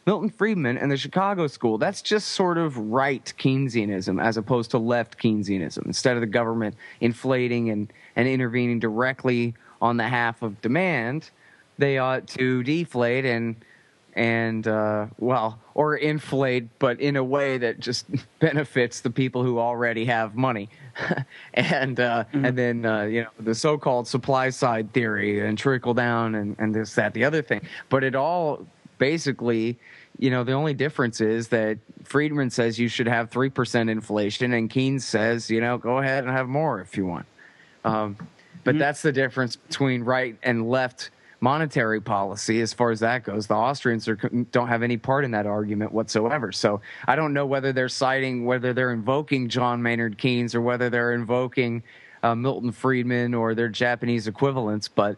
Milton Friedman and the Chicago School, that's just sort of right Keynesianism as opposed to left Keynesianism. Instead of the government inflating and, and intervening directly on the half of demand, they ought to deflate and, and uh, well, or inflate, but in a way that just benefits the people who already have money. and uh, mm-hmm. and then, uh, you know, the so-called supply side theory and trickle down and, and this, that, the other thing. But it all basically, you know, the only difference is that Friedman says you should have three percent inflation and Keynes says, you know, go ahead and have more if you want. Um, but mm-hmm. that's the difference between right and left monetary policy as far as that goes. The Austrians are, don't have any part in that argument whatsoever. So I don't know whether they're citing, whether they're invoking John Maynard Keynes or whether they're invoking uh, Milton Friedman or their Japanese equivalents, but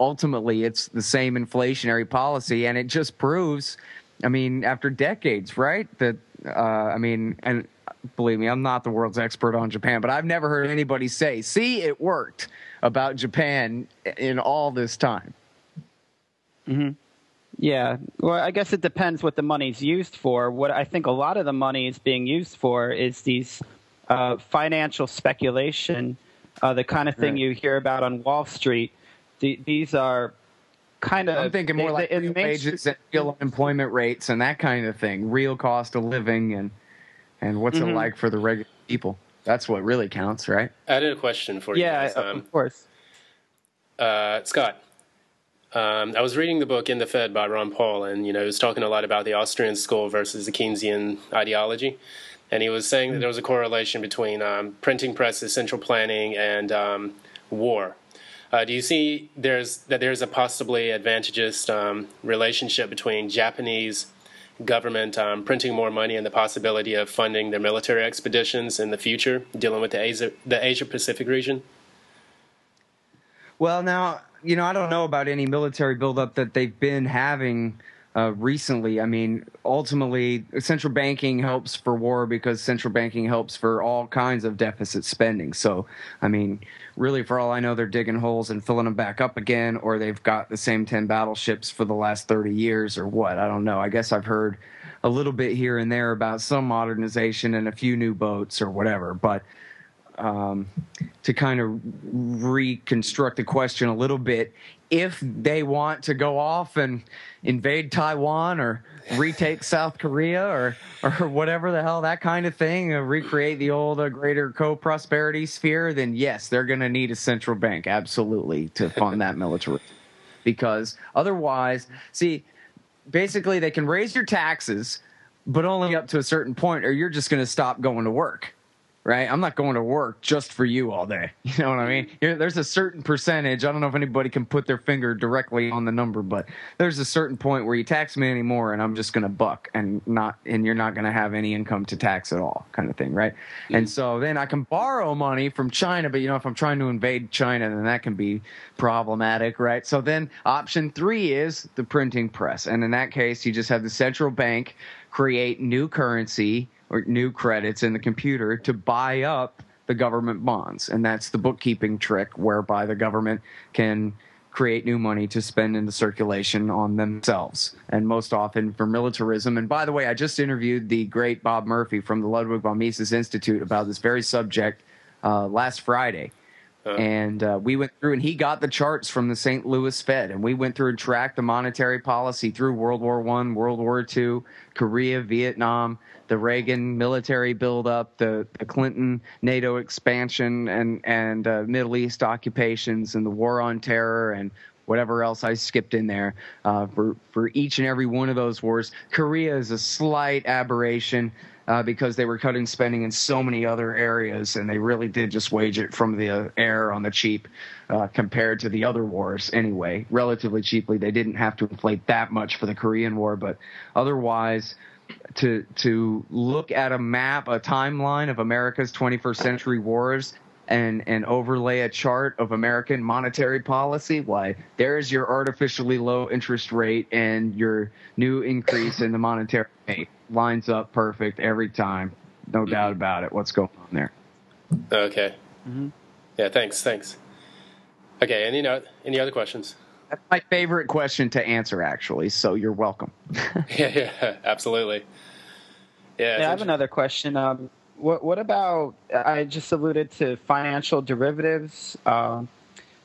ultimately it's the same inflationary policy. And it just proves, I mean, after decades, right, that, uh, I mean, and believe me, I'm not the world's expert on Japan, but I've never heard anybody say, see, it worked about Japan in all this time. Mm-hmm. Yeah. Well, I guess it depends what the money's used for. What I think a lot of the money is being used for is these uh, financial speculation uh, the kind of thing right. you hear about on Wall Street. The, these are kind of – I'm thinking more they, like they, real wages and real unemployment rates and that kind of thing, real cost of living and, and what's mm-hmm. it like for the regular people. That's what really counts, right? I had a question for you. Yeah, guys. Um, of course. Uh, Scott, um, I was reading the book In the Fed by Ron Paul, and you know, he was talking a lot about the Austrian school versus the Keynesian ideology. And he was saying that there was a correlation between um, printing presses, central planning, and um, war. Uh, do you see there's that there's a possibly advantageous um, relationship between Japanese government um, printing more money and the possibility of funding their military expeditions in the future, dealing with the Asia, the Asia-Pacific region? Well, now, you know, I don't know about any military buildup that they've been having uh, recently. I mean, ultimately, central banking helps for war because central banking helps for all kinds of deficit spending. So, I mean, really, for all I know, they're digging holes and filling them back up again, or they've got the same ten battleships for the last thirty years or what. I don't know. I guess I've heard a little bit here and there about some modernization and a few new boats or whatever. But um, to kind of reconstruct the question a little bit, if they want to go off and invade Taiwan or retake South Korea or or whatever the hell, that kind of thing, uh, recreate the old uh, greater co-prosperity sphere, then yes, they're going to need a central bank, absolutely, to fund that military. Because otherwise, see, basically they can raise your taxes, but only up to a certain point, or you're just going to stop going to work. Right, I'm not going to work just for you all day. You know what I mean? There's a certain percentage. I don't know if anybody can put their finger directly on the number, but there's a certain point where you tax me anymore, and I'm just going to buck, and not, and you're not going to have any income to tax at all, kind of thing, right? Mm-hmm. And so then I can borrow money from China, but you know, if I'm trying to invade China, then that can be problematic, right? So then option three is the printing press, and in that case, you just have the central bank create new currency or new credits in the computer to buy up the government bonds. And that's the bookkeeping trick whereby the government can create new money to spend into circulation on themselves, and most often for militarism. And by the way, I just interviewed the great Bob Murphy from the Ludwig von Mises Institute about this very subject uh, last Friday. Uh-huh. And uh, we went through, and he got the charts from the Saint Louis Fed, and we went through and tracked the monetary policy through World War One, World War Two, Korea, Vietnam, the Reagan military buildup, the, the Clinton NATO expansion, and, and uh, Middle East occupations, and the war on terror, and whatever else I skipped in there uh, for, for each and every one of those wars. Korea is a slight aberration. Uh, because they were cutting spending in so many other areas, and they really did just wage it from the air on the cheap uh, compared to the other wars anyway, relatively cheaply. They didn't have to inflate that much for the Korean War, but otherwise to to look at a map, a timeline of America's twenty-first century wars and, and overlay a chart of American monetary policy, why, there's your artificially low interest rate and your new increase in the monetary rate. Lines up perfect every time. No mm-hmm. doubt about it. What's going on there? Okay. Mm-hmm. Yeah, thanks. Thanks. Okay, any, any other questions? That's my favorite question to answer, actually, so you're welcome. yeah, yeah, absolutely. Yeah, yeah I have another question. Um, what, what about, I just alluded to financial derivatives. Um,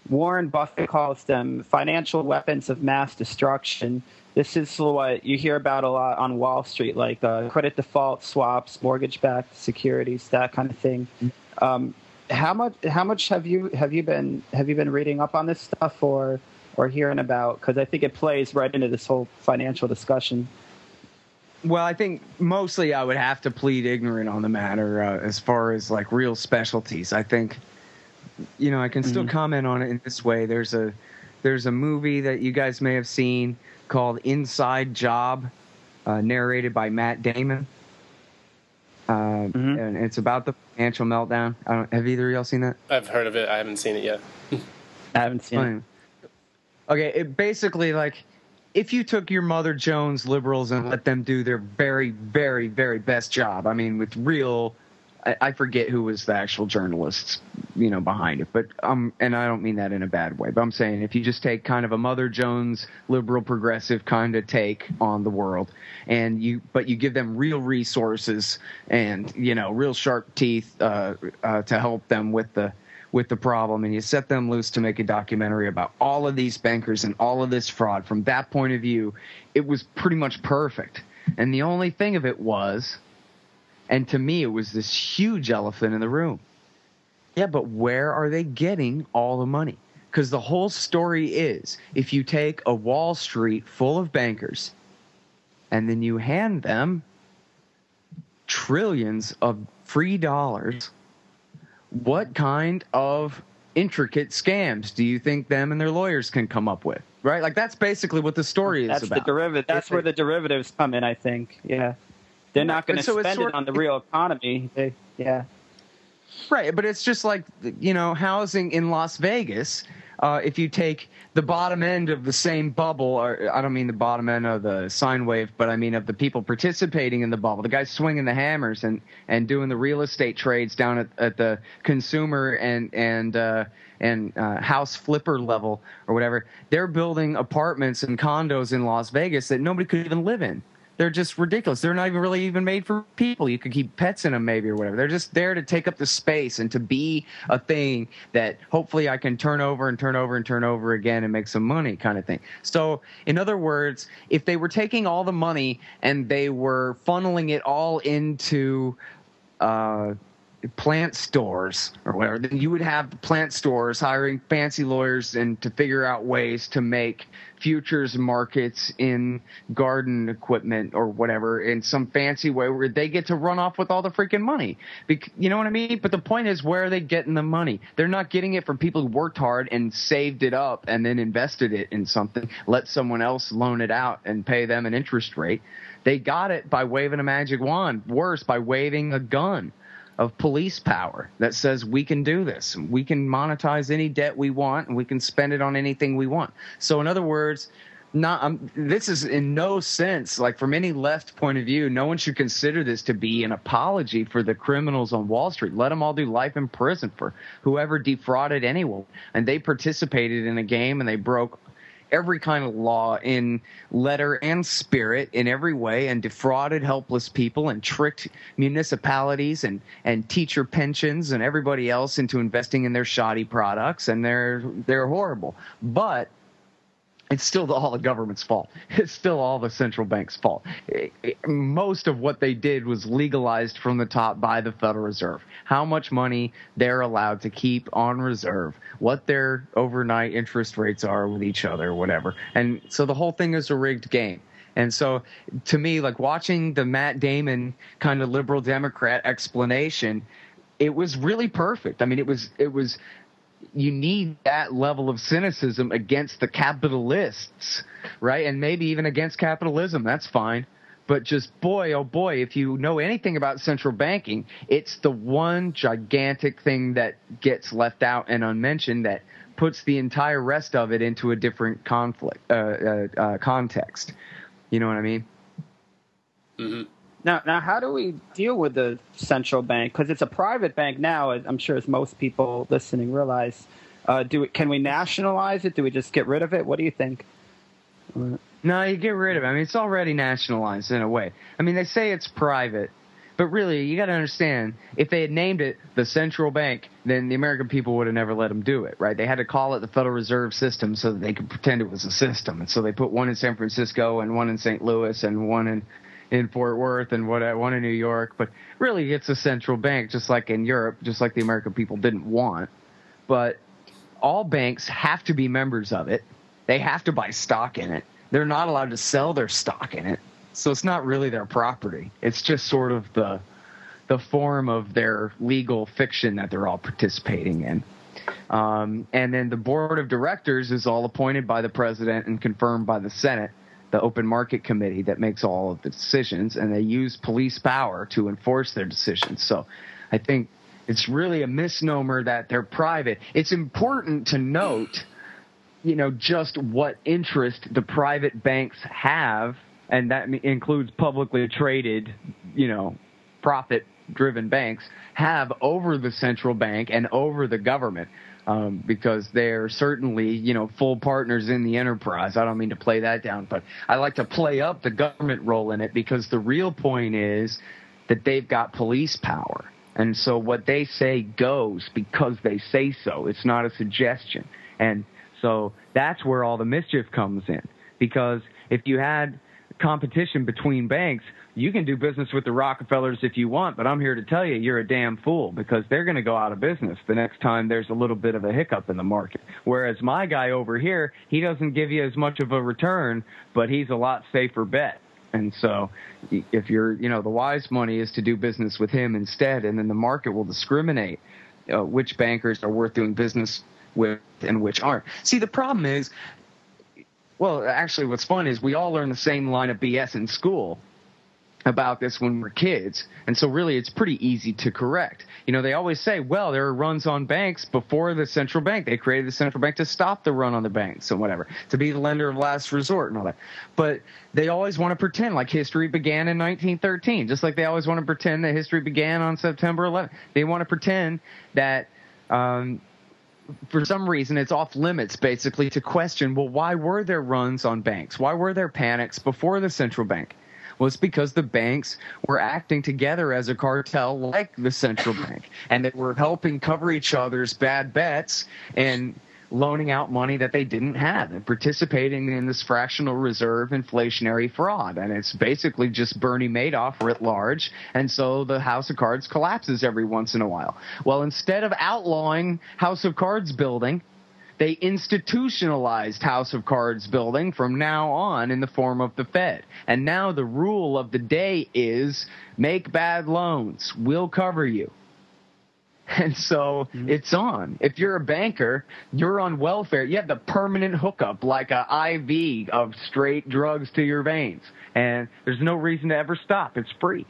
Warren Buffett calls them financial weapons of mass destruction. This is what you hear about a lot on Wall Street, like uh, credit default swaps, mortgage-backed securities, that kind of thing. Um, how much? How much have you have you been have you been reading up on this stuff or or hearing about? Because I think it plays right into this whole financial discussion. Well, I think mostly I would have to plead ignorant on the matter uh, as far as like real specialties. I think, you know, I can still mm-hmm. comment on it in this way. There's a there's a movie that you guys may have seen called Inside Job, uh, narrated by Matt Damon. Uh, mm-hmm. And it's about the financial meltdown. I don't, have either of y'all seen that? I've heard of it. I haven't seen it yet. I haven't seen Fine. it. Okay, it basically, like, if you took your Mother Jones liberals and let them do their very, very, very best job, I mean, with real... I forget who was the actual journalists, you know, behind it, but um, and I don't mean that in a bad way, but I'm saying if you just take kind of a Mother Jones liberal progressive kind of take on the world, and you but you give them real resources and you know real sharp teeth uh, uh, to help them with the with the problem, and you set them loose to make a documentary about all of these bankers and all of this fraud. From that point of view, it was pretty much perfect. And the only thing of it was, and to me, it was this huge elephant in the room. Yeah, but where are they getting all the money? Because the whole story is, if you take a Wall Street full of bankers and then you hand them trillions of free dollars, what kind of intricate scams do you think them and their lawyers can come up with? Right? Like, that's basically what the story that's is about. The derivative, that's where the derivatives come in, I think. Yeah. They're not going to so spend it on the real economy. They, yeah. Right. But it's just like, you know, housing in Las Vegas. Uh, if you take the bottom end of the same bubble, or I don't mean the bottom end of the sine wave, but I mean of the people participating in the bubble, the guys swinging the hammers and, and doing the real estate trades down at, at the consumer and and uh, and uh, house flipper level or whatever, they're building apartments and condos in Las Vegas that nobody could even live in. They're just ridiculous. They're not even really even made for people. You could keep pets in them maybe or whatever. They're just there to take up the space and to be a thing that hopefully I can turn over and turn over and turn over again and make some money kind of thing. So in other words, if they were taking all the money and they were funneling it all into uh, plant stores or whatever, then you would have plant stores hiring fancy lawyers and to figure out ways to make futures markets in garden equipment or whatever in some fancy way where they get to run off with all the freaking money. You know what I mean? But the point is, where are they getting the money? They're not getting it from people who worked hard and saved it up and then invested it in something, let someone else loan it out and pay them an interest rate. They got it by waving a magic wand, worse, by waving a gun of police power that says we can do this. We can monetize any debt we want, and we can spend it on anything we want. So in other words, not um, this is in no sense, like from any left point of view, no one should consider this to be an apology for the criminals on Wall Street. Let them all do life in prison for whoever defrauded anyone. And they participated in a game, and they broke every kind of law in letter and spirit in every way, and defrauded helpless people and tricked municipalities and, and teacher pensions and everybody else into investing in their shoddy products, and they're they're horrible. But it's still all the government's fault. It's still all the central bank's fault. It, it, most of what they did was legalized from the top by the Federal Reserve. How much money they're allowed to keep on reserve, what their overnight interest rates are with each other, whatever. And so the whole thing is a rigged game. And so to me, like watching the Matt Damon kind of liberal Democrat explanation, it was really perfect. I mean, it was it was – you need that level of cynicism against the capitalists, right? And maybe even against capitalism. That's fine. But just, boy, oh, boy, if you know anything about central banking, it's the one gigantic thing that gets left out and unmentioned that puts the entire rest of it into a different conflict uh, uh, uh, context. You know what I mean? Mm-hmm. Now, now, how do we deal with the central bank? Because it's a private bank now, I'm sure, as most people listening realize. Uh, do we, can we nationalize it? Do we just get rid of it? What do you think? No, you get rid of it. I mean, it's already nationalized in a way. I mean, they say it's private. But really, you got to understand, if they had named it the central bank, then the American people would have never let them do it, right? They had to call it the Federal Reserve System so that they could pretend it was a system. And so they put one in San Francisco and one in Saint Louis and one in – in Fort Worth and what I want in New York, but really it's a central bank, just like in Europe, just like the American people didn't want. But all banks have to be members of it. They have to buy stock in it. They're not allowed to sell their stock in it. So it's not really their property. It's just sort of the the form of their legal fiction that they're all participating in. Um, and then the board of directors is all appointed by the president and confirmed by the Senate, the open market committee that makes all of the decisions, and they use police power to enforce their decisions. So I think it's really a misnomer that they're private. It's important to note, you know, just what interest the private banks have, and that includes publicly traded, you know, profit-driven banks, have over the central bank and over the government. Um, because they're certainly, you know, full partners in the enterprise. I don't mean to play that down, but I like to play up the government role in it, because the real point is that they've got police power. And so what they say goes because they say so. It's not a suggestion. And so that's where all the mischief comes in, because if you had competition between banks, you can do business with the Rockefellers if you want, but I'm here to tell you you're a damn fool, because they're going to go out of business the next time there's a little bit of a hiccup in the market. Whereas my guy over here, he doesn't give you as much of a return, but he's a lot safer bet. And so if you're, you know, the wise money is to do business with him instead, and then the market will discriminate uh, which bankers are worth doing business with and which aren't. See, the problem is, well, actually what's fun is we all learn the same line of B S in school about this when we're kids, and so really it's pretty easy to correct. You know, they always say, well, there are runs on banks before the central bank. They created the central bank to stop the run on the banks and whatever, to be the lender of last resort and all that. But they always want to pretend like history began in nineteen thirteen, just like they always want to pretend that history began on September eleventh. They want to pretend that um, – for some reason, it's off limits basically to question, well, why were there runs on banks? Why were there panics before the central bank? Well, it's because the banks were acting together as a cartel like the central bank, and they were helping cover each other's bad bets and loaning out money that they didn't have and participating in this fractional reserve inflationary fraud. And it's basically just Bernie Madoff writ large, and so the house of cards collapses every once in a while. Well, instead of outlawing house of cards building, they institutionalized house of cards building from now on in the form of the Fed. And now the rule of the day is make bad loans, we'll cover you. And so it's on. If you're a banker, you're on welfare. You have the permanent hookup, like an I V of straight drugs to your veins. And there's no reason to ever stop. It's free.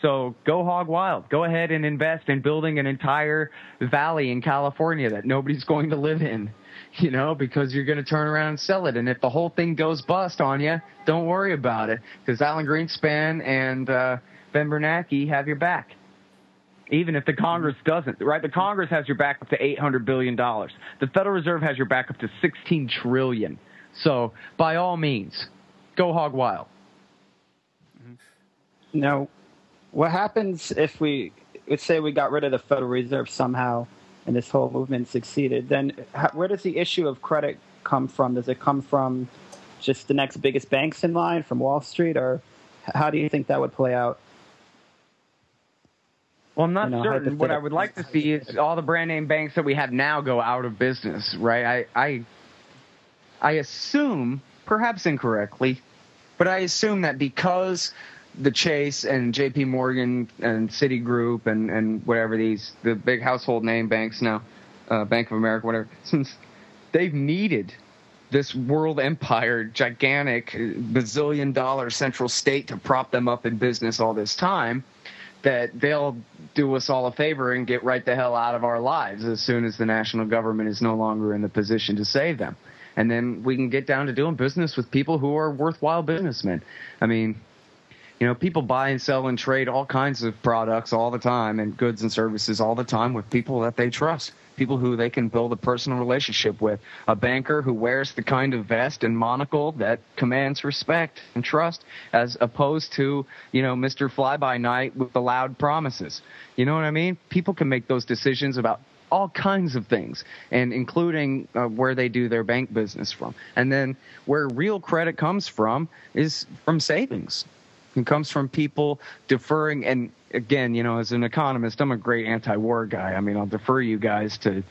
So go hog wild. Go ahead and invest in building an entire valley in California that nobody's going to live in, you know, because you're going to turn around and sell it. And if the whole thing goes bust on you, don't worry about it, because Alan Greenspan and uh, Ben Bernanke have your back. Even if the Congress doesn't, right? The Congress has your back up to eight hundred billion dollars. The Federal Reserve has your back up to sixteen trillion dollars. So by all means, go hog wild. Now, what happens if we – let's say we got rid of the Federal Reserve somehow and this whole movement succeeded. Then where does the issue of credit come from? Does it come from just the next biggest banks in line, from Wall Street, or how do you think that would play out? Well, I'm not you know, certain. What I would like to see is all the brand name banks that we have now go out of business, right? I, I, I assume, perhaps incorrectly, but I assume that because the Chase and J P Morgan and Citigroup and, and whatever these, the big household name banks now, uh, Bank of America, whatever, since they've needed this world empire, gigantic, bazillion dollar central state to prop them up in business all this time, that they'll do us all a favor and get right the hell out of our lives as soon as the national government is no longer in the position to save them. And then we can get down to doing business with people who are worthwhile businessmen. I mean, you know, people buy and sell and trade all kinds of products all the time and goods and services all the time with people that they trust, people who they can build a personal relationship with, a banker who wears the kind of vest and monocle that commands respect and trust, as opposed to, you know, Mister Fly-by-Night with the loud promises. You know what I mean? People can make those decisions about all kinds of things, and including uh, where they do their bank business from. And then where real credit comes from is from savings. It comes from people deferring, and again, you know, as an economist, I'm a great anti-war guy. I mean, I'll defer you guys to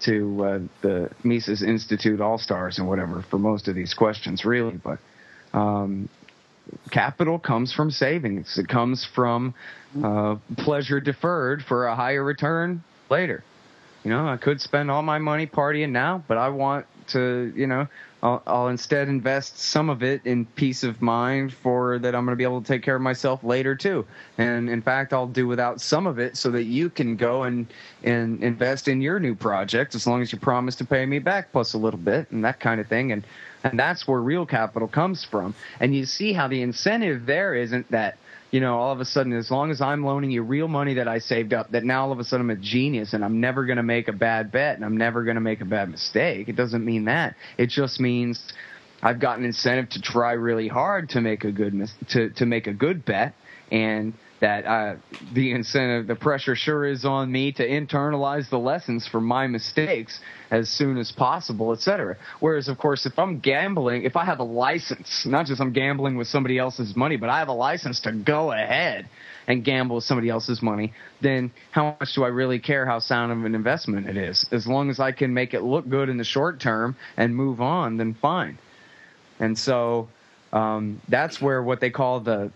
to uh, the Mises Institute All-Stars and whatever for most of these questions, really. But um, capital comes from savings. It comes from uh, pleasure deferred for a higher return later. You know, I could spend all my money partying now, but I want to, you know, I'll, I'll instead invest some of it in peace of mind for that I'm going to be able to take care of myself later too. And in fact, I'll do without some of it so that you can go and, and invest in your new project, as long as you promise to pay me back plus a little bit and that kind of thing. And, and that's where real capital comes from. And you see how the incentive there isn't that, you know, all of a sudden, as long as I'm loaning you real money that I saved up, that now all of a sudden I'm a genius and I'm never going to make a bad bet and I'm never going to make a bad mistake. It doesn't mean that. It just means I've got an incentive to try really hard to make a good mis- to, to make a good bet, and that uh, the incentive, the pressure sure is on me to internalize the lessons from my mistakes as soon as possible, et cetera. Whereas, of course, if I'm gambling, if I have a license, not just I'm gambling with somebody else's money, but I have a license to go ahead and gamble with somebody else's money, then how much do I really care how sound of an investment it is? As long as I can make it look good in the short term and move on, then fine. And so um, that's where what they call the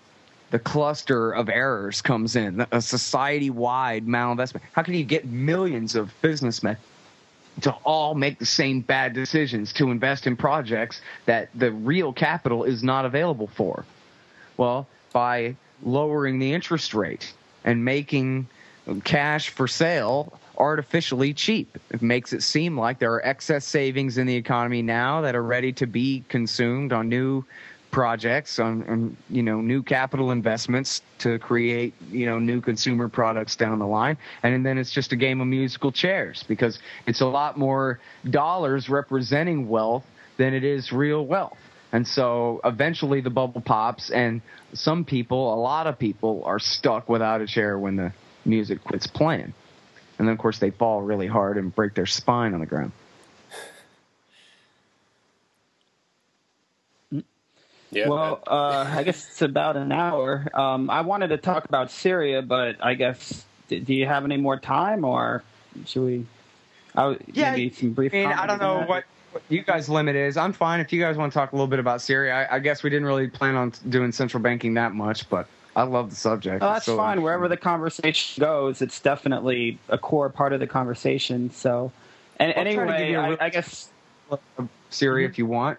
the cluster of errors comes in, a society-wide malinvestment. How can you get millions of businessmen to all make the same bad decisions to invest in projects that the real capital is not available for? Well, by lowering the interest rate and making cash for sale artificially cheap. It makes it seem like there are excess savings in the economy now that are ready to be consumed on new projects, on, on you know, new capital investments to create, you know, new consumer products down the line. And then it's just a game of musical chairs because it's a lot more dollars representing wealth than it is real wealth. And so eventually the bubble pops and some people, a lot of people, are stuck without a chair when the music quits playing. And then, of course, they fall really hard and break their spine on the ground. Yeah. Well, uh, I guess it's about an hour. Um, I wanted to talk about Syria, but I guess do you have any more time, or should we? I, yeah, maybe some brief. I mean, I don't know what you guys' limit is. I'm fine if you guys want to talk a little bit about Syria. I, I guess we didn't really plan on doing central banking that much, but I love the subject. Oh, that's so fine. Wherever the conversation goes, it's definitely a core part of the conversation. So, and I'll anyway, I, I guess Syria, if you want.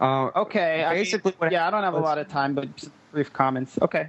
Uh, okay. Basically, I mean, yeah, I don't have a lot of time, but brief comments. Okay.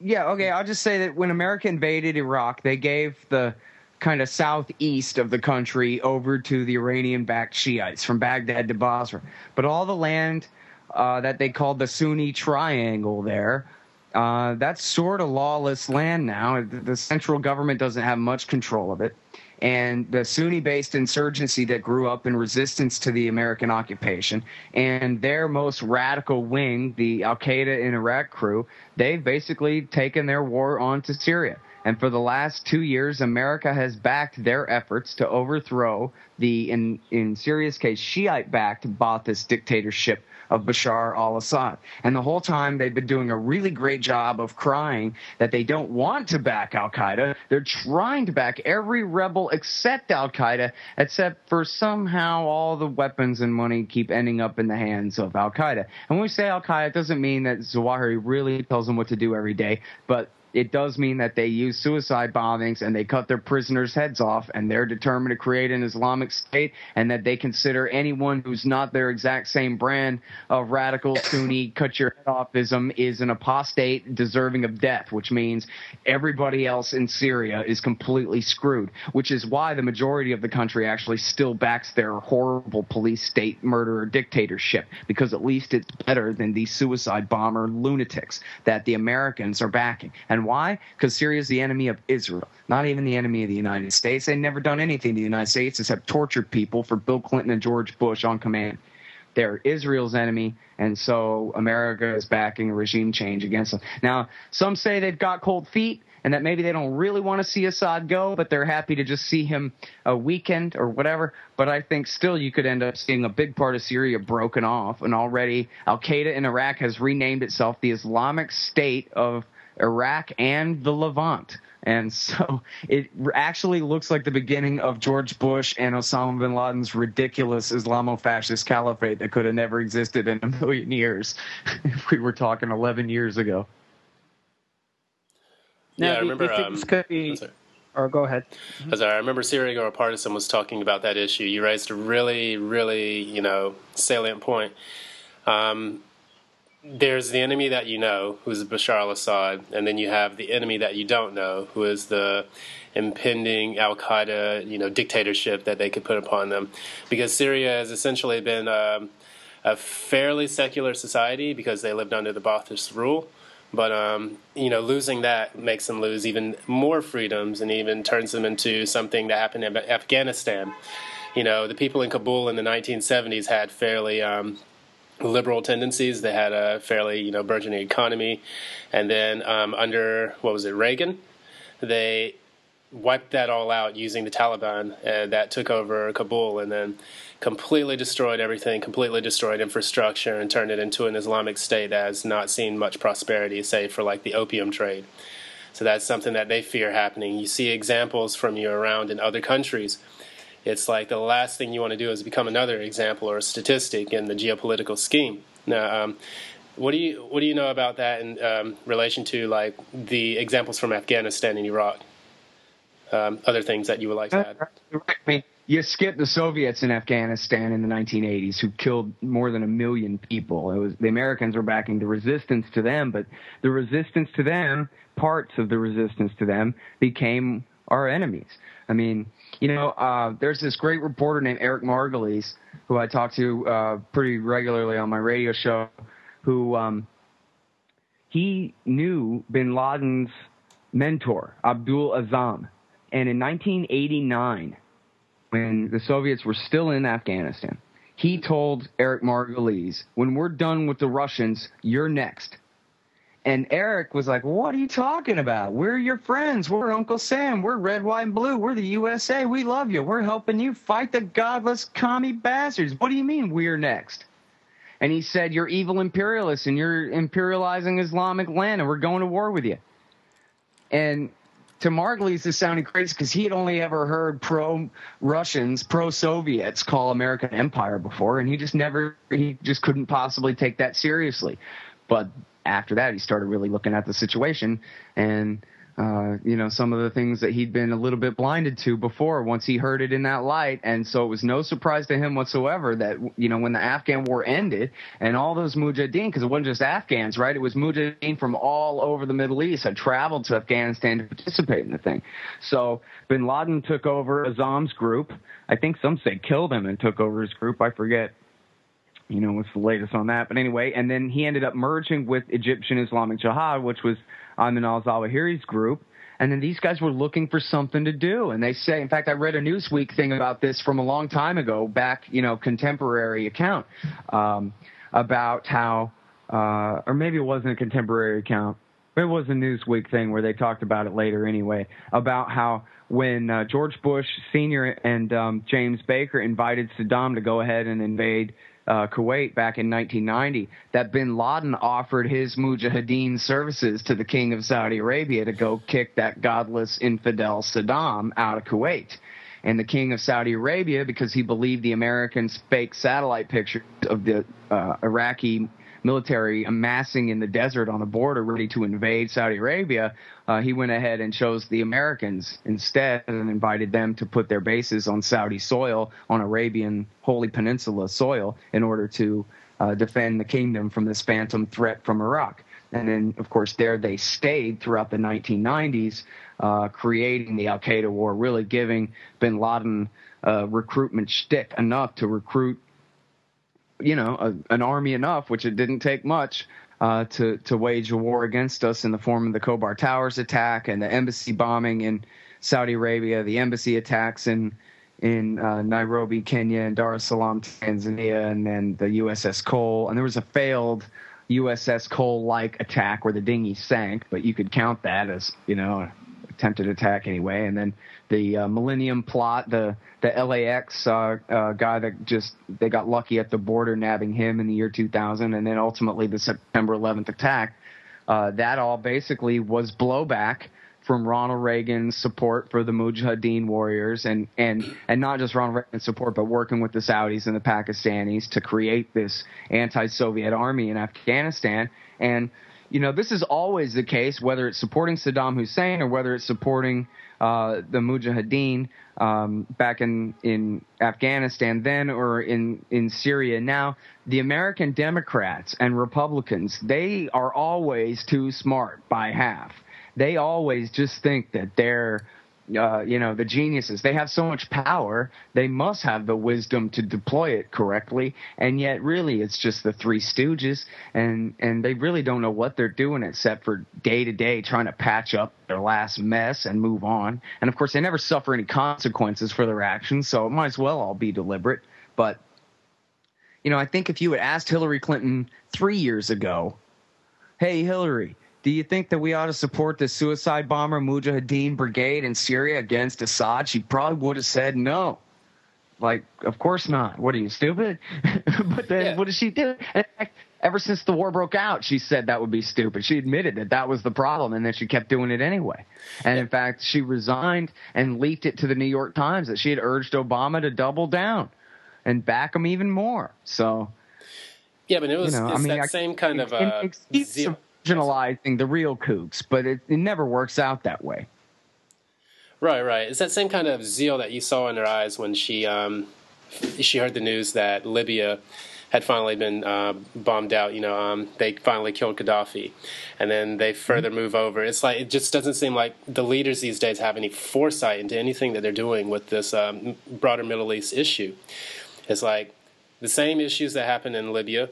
Yeah. Okay. I'll just say that when America invaded Iraq, they gave the kind of southeast of the country over to the Iranian-backed Shiites from Baghdad to Basra, but all the land uh, that they called the Sunni Triangle there, uh, that's sort of lawless land now. The central government doesn't have much control of it. And the Sunni-based insurgency that grew up in resistance to the American occupation, and their most radical wing, the al-Qaeda in Iraq crew, they've basically taken their war on to Syria. And for the last two years, America has backed their efforts to overthrow the, in, in Syria's case, Shiite-backed Ba'athist dictatorship of Bashar al-Assad. And the whole time they've been doing a really great job of crying that they don't want to back al-Qaeda. They're trying to back every rebel except al-Qaeda, except for somehow all the weapons and money keep ending up in the hands of al-Qaeda. And when we say al-Qaeda, it doesn't mean that Zawahiri really tells them what to do every day, but it does mean that they use suicide bombings and they cut their prisoners' heads off, and they're determined to create an Islamic state, and that they consider anyone who's not their exact same brand of radical Sunni cut-your-head-offism is an apostate deserving of death, which means everybody else in Syria is completely screwed, which is why the majority of the country actually still backs their horrible police state murderer dictatorship, because at least it's better than these suicide bomber lunatics that the Americans are backing. And And why? Because Syria is the enemy of Israel, not even the enemy of the United States. They've never done anything to the United States except torture people for Bill Clinton and George Bush on command. They're Israel's enemy, and so America is backing a regime change against them. Now, some say they've got cold feet and that maybe they don't really want to see Assad go, but they're happy to just see him a weekend or whatever. But I think still you could end up seeing a big part of Syria broken off, and already al-Qaeda in Iraq has renamed itself the Islamic State of Iraq and the Levant. And so it actually looks like the beginning of George Bush and Osama bin Laden's ridiculous Islamo-fascist caliphate that could have never existed in a million years if we were talking eleven years ago. Now, yeah, I remember – um, um, or go ahead. I'm sorry, I remember Syria Goa Partisan was talking about that issue. You raised a really, really, you know, salient point. Um There's the enemy that you know, who's Bashar al-Assad, and then you have the enemy that you don't know, who is the impending al-Qaeda, you know, dictatorship that they could put upon them. Because Syria has essentially been um, a fairly secular society because they lived under the Ba'athist rule. But, um, you know, losing that makes them lose even more freedoms and even turns them into something that happened in Afghanistan. You know, the people in Kabul in the nineteen seventies had fairly... Um, liberal tendencies. They had a fairly, you know, burgeoning economy. And then um, under, what was it, Reagan, they wiped that all out using the Taliban, and that took over Kabul and then completely destroyed everything, completely destroyed infrastructure, and turned it into an Islamic state that has not seen much prosperity, say, for like the opium trade. So that's something that they fear happening. You see examples from you around in other countries. It's like the last thing you want to do is become another example or a statistic in the geopolitical scheme. Now, um, what do you what do you know about that in um, relation to like the examples from Afghanistan and Iraq? Um, other things that you would like to add? You skipped the Soviets in Afghanistan in the nineteen eighties, who killed more than a million people. It was, the Americans were backing the resistance to them, but the resistance to them, parts of the resistance to them, became our enemies. I mean, you know, uh, there's this great reporter named Eric Margolis, who I talk to uh, pretty regularly on my radio show, who um, he knew bin Laden's mentor, Abdul Azam. And in nineteen eighty-nine, when the Soviets were still in Afghanistan, he told Eric Margolis, when we're done with the Russians, you're next. And Eric was like, what are you talking about? We're your friends. We're Uncle Sam. We're red, white, and blue. We're the U S A. We love you. We're helping you fight the godless commie bastards. What do you mean we're next? And he said, you're evil imperialists, and you're imperializing Islamic land, and we're going to war with you. And to Margolis, this sounded crazy because he had only ever heard pro-Russians, pro-Soviets call America an empire before, and he just never – he just couldn't possibly take that seriously. But after that, he started really looking at the situation and, uh, you know, some of the things that he'd been a little bit blinded to before once he heard it in that light. And so it was no surprise to him whatsoever that, you know, when the Afghan war ended and all those mujahideen, because it wasn't just Afghans, right? It was mujahideen from all over the Middle East had traveled to Afghanistan to participate in the thing. So bin Laden took over Azam's group. I think some say killed him and took over his group. I forget. You know, what's the latest on that? But anyway, and then he ended up merging with Egyptian Islamic Jihad, which was Ayman al-Zawahiri's group. And then these guys were looking for something to do. And they say, in fact, I read a Newsweek thing about this from a long time ago, back, you know, contemporary account um, about how, uh, or maybe it wasn't a contemporary account. It was a Newsweek thing where they talked about it later anyway, about how when uh, George Bush Senior and um, James Baker invited Saddam to go ahead and invade Uh, Kuwait back in nineteen ninety, that bin Laden offered his mujahideen services to the king of Saudi Arabia to go kick that godless infidel Saddam out of Kuwait. And the king of Saudi Arabia, because he believed the Americans' fake satellite pictures of the uh, Iraqi military amassing in the desert on the border ready to invade Saudi Arabia, uh, he went ahead and chose the Americans instead and invited them to put their bases on Saudi soil, on Arabian Holy Peninsula soil, in order to uh, defend the kingdom from this phantom threat from Iraq. And then, of course, there they stayed throughout the nineteen nineties, uh, creating the al-Qaeda war, really giving bin Laden uh, recruitment shtick enough to recruit you know, a, an army enough, which it didn't take much, uh, to, to wage a war against us in the form of the Khobar Towers attack and the embassy bombing in Saudi Arabia, the embassy attacks in in uh, Nairobi, Kenya, and Dar es Salaam, Tanzania, and then the U S S Cole. And there was a failed U S S Cole-like attack where the dinghy sank, but you could count that as, you know, attempted attack anyway. And then the uh, Millennium Plot, the the L A X uh, uh, guy that just they got lucky at the border, nabbing him in the year two thousand, and then ultimately the September eleventh attack. Uh, that all basically was blowback from Ronald Reagan's support for the Mujahideen warriors, and and and not just Ronald Reagan's support, but working with the Saudis and the Pakistanis to create this anti-Soviet army in Afghanistan. And you know, this is always the case, whether it's supporting Saddam Hussein or whether it's supporting uh, the Mujahideen um, back in, in Afghanistan then or in, in Syria now. The American Democrats and Republicans, they are always too smart by half. They always just think that they're Uh, you know, the geniuses. They have so much power, they must have the wisdom to deploy it correctly. And yet, really, it's just the Three Stooges, and, and they really don't know what they're doing except for day-to-day trying to patch up their last mess and move on. And, of course, they never suffer any consequences for their actions, so it might as well all be deliberate. But, You know, I think if you had asked Hillary Clinton three years ago, hey, Hillary, do you think that we ought to support the suicide bomber Mujahideen Brigade in Syria against Assad? She probably would have said no. Like, of course not. What are you, stupid? But then yeah. What did she do? In fact, ever since the war broke out, she said that would be stupid. She admitted that that was the problem, and then she kept doing it anyway. And, yeah. in fact, she resigned and leaked it to the New York Times that she had urged Obama to double down and back him even more. So, yeah, but it was you know, it's I mean, that I, same kind it, of uh, – it keeps zero. marginalizing the real kooks, but it, it never works out that way. Right, right. It's that same kind of zeal that you saw in her eyes when she um, she heard the news that Libya had finally been uh, bombed out. You know, um, they finally killed Gaddafi, and then they further mm-hmm. move over. It's like it just doesn't seem like the leaders these days have any foresight into anything that they're doing with this um, broader Middle East issue. It's like the same issues that happened in Libya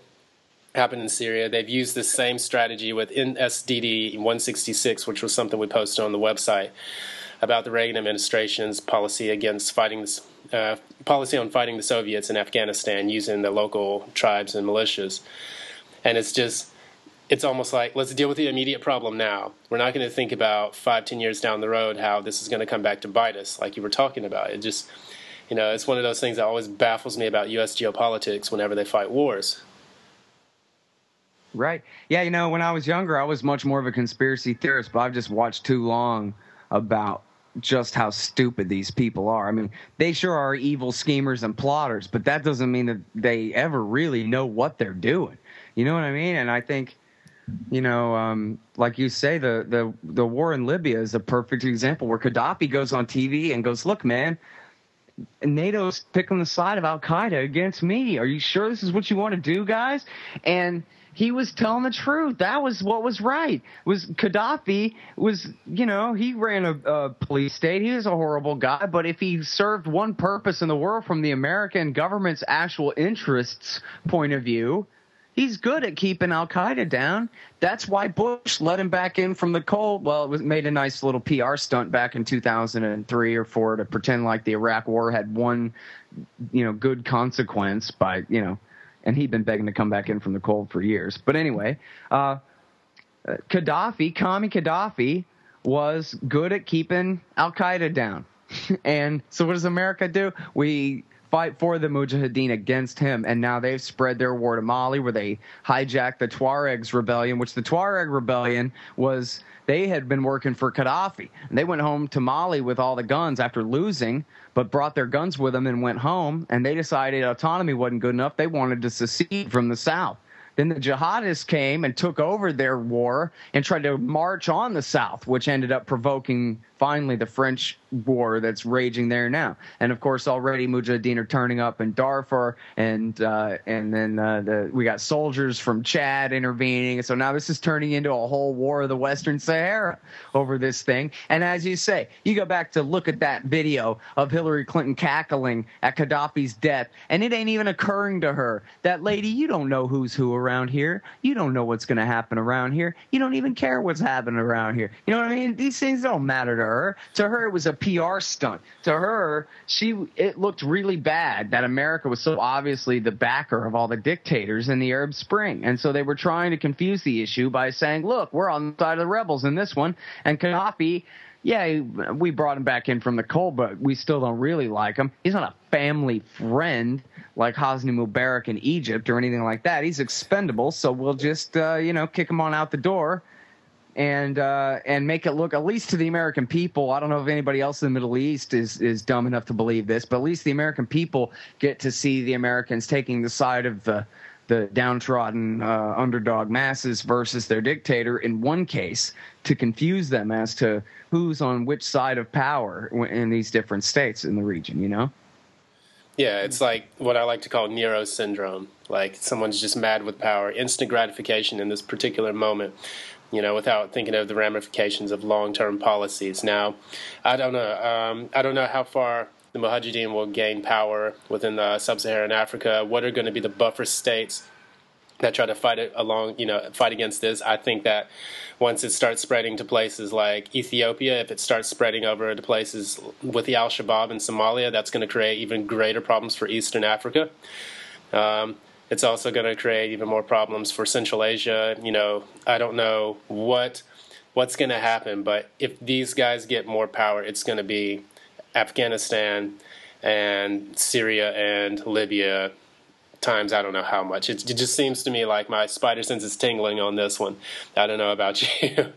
happened in Syria. They've used the same strategy with N S D D one sixty-six, which was something we posted on the website, about the Reagan administration's policy against fighting this, uh, policy on fighting the Soviets in Afghanistan using the local tribes and militias. And it's just, it's almost like, let's deal with the immediate problem now. We're not going to think about five, ten years down the road how this is going to come back to bite us, like you were talking about. It just, you know, it's one of those things that always baffles me about U S geopolitics whenever they fight wars. Right. Yeah, you know, when I was younger, I was much more of a conspiracy theorist, but I've just watched too long about just how stupid these people are. I mean, they sure are evil schemers and plotters, but that doesn't mean that they ever really know what they're doing. You know what I mean? And I think, you know, um, like you say, the, the, the war in Libya is a perfect example where Gaddafi goes on T V and goes, look, man, NATO's picking the side of Al-Qaeda against me. Are you sure this is what you want to do, guys? And he was telling the truth. That was what was right. Was Gaddafi was, you know, he ran a, a police state. He was a horrible guy. But if he served one purpose in the world from the American government's actual interests point of view, he's good at keeping Al-Qaeda down. That's why Bush let him back in from the cold. Well, it was made a nice little P R stunt back in two thousand three or four to pretend like the Iraq war had one, you know, good consequence by, you know, and he'd been begging to come back in from the cold for years. But anyway, uh, Gaddafi, Commie Gaddafi, was good at keeping al-Qaeda down. And so what does America do? We fight for the Mujahideen against him, and now they've spread their war to Mali where they hijacked the Tuaregs rebellion, which the Tuareg rebellion was – they had been working for Gaddafi. And they went home to Mali with all the guns after losing, but brought their guns with them and went home, and they decided autonomy wasn't good enough. They wanted to secede from the South. Then the jihadists came and took over their war and tried to march on the South, which ended up provoking finally the French war that's raging there now. And of course, already Mujahideen are turning up in Darfur, and uh, and then uh, the, we got soldiers from Chad intervening. So now this is turning into a whole war of the Western Sahara over this thing. And as you say, you go back to look at that video of Hillary Clinton cackling at Gaddafi's death, and it ain't even occurring to her that, lady, you don't know who's who around. Around here, you don't know what's going to happen around here. You don't even care what's happening around here. You know what I mean? These things don't matter to her. To her, it was a P R stunt. To her, she it looked really bad that America was so obviously the backer of all the dictators in the Arab Spring, and so they were trying to confuse the issue by saying, "Look, we're on the side of the rebels in this one." And Gaddafi, yeah, we brought him back in from the cold, but we still don't really like him. He's not a family friend like Hosni Mubarak in Egypt or anything like that. He's expendable, so we'll just, uh, you know, kick him on out the door and uh, and make it look, at least to the American people, I don't know if anybody else in the Middle East is, is dumb enough to believe this, but at least the American people get to see the Americans taking the side of the the downtrodden uh, underdog masses versus their dictator in one case to confuse them as to who's on which side of power in these different states in the region, you know? Yeah, it's like what I like to call Nero syndrome. Like someone's just mad with power, instant gratification in this particular moment, you know, without thinking of the ramifications of long-term policies. Now, I don't know. Um, I don't know how far the Mujahideen will gain power within uh, sub-Saharan Africa. What are going to be the buffer states that try to fight it along, you know, fight against this? I think that once it starts spreading to places like Ethiopia, if it starts spreading over to places with the Al-Shabaab in Somalia, that's going to create even greater problems for Eastern Africa. Um, It's also going to create even more problems for Central Asia. You know, I don't know what what's going to happen, but if these guys get more power, it's going to be Afghanistan and Syria and Libya times I don't know how much. It, it just seems to me like my spider sense is tingling on this one. I don't know about you.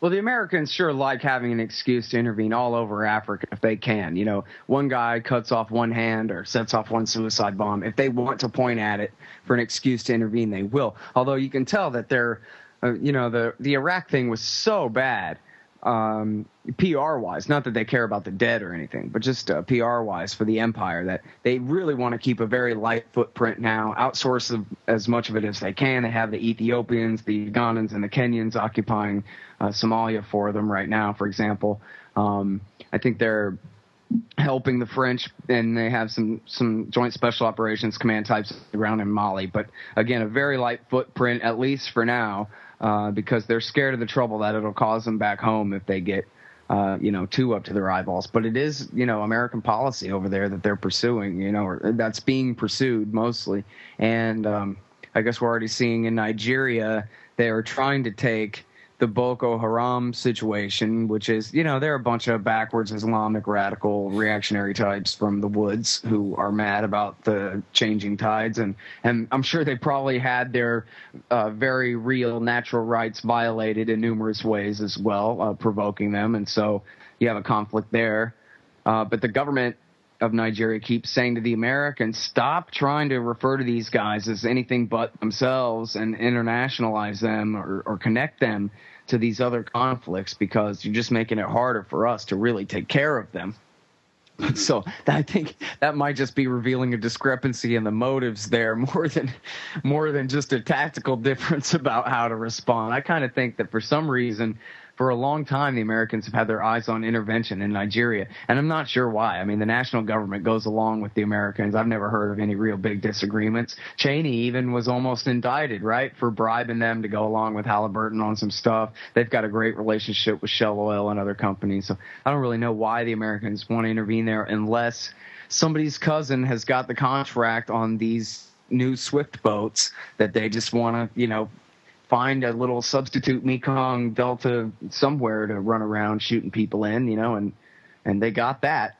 Well, the Americans sure like having an excuse to intervene all over Africa if they can. You know, one guy cuts off one hand or sets off one suicide bomb. If they want to point at it for an excuse to intervene, they will. Although you can tell that they're, uh, you know, the, the Iraq thing was so bad um, P R-wise. Not that they care about the dead or anything, but just uh, P R-wise for the empire, that they really want to keep a very light footprint now, outsource the, as much of it as they can. They have the Ethiopians, the Ugandans, and the Kenyans occupying Uh, Somalia for them right now, for example. Um, I think they're helping the French, and they have some, some joint special operations command types around in Mali. But again, a very light footprint, at least for now, uh, because they're scared of the trouble that it'll cause them back home if they get, uh, you know, too up to their eyeballs. But it is, you know, American policy over there that they're pursuing, you know, or that's being pursued mostly. And um, I guess we're already seeing in Nigeria, they are trying to take the Boko Haram situation, which is, you know, they're a bunch of backwards Islamic radical reactionary types from the woods who are mad about the changing tides. And, and I'm sure they probably had their uh, very real natural rights violated in numerous ways as well, uh, provoking them. And so you have a conflict there. Uh, but the government of Nigeria keeps saying to the Americans, stop trying to refer to these guys as anything but themselves and internationalize them or, or connect them to these other conflicts, because you're just making it harder for us to really take care of them. So I think that might just be revealing a discrepancy in the motives there more than more than just a tactical difference about how to respond. I kind of think that for some reason, for a long time, the Americans have had their eyes on intervention in Nigeria, and I'm not sure why. I mean, the national government goes along with the Americans. I've never heard of any real big disagreements. Cheney even was almost indicted, right, for bribing them to go along with Halliburton on some stuff. They've got a great relationship with Shell Oil and other companies, so I don't really know why the Americans want to intervene there unless somebody's cousin has got the contract on these new Swift boats that they just want to, you know, find a little substitute Mekong Delta somewhere to run around shooting people in, you know, and and they got that,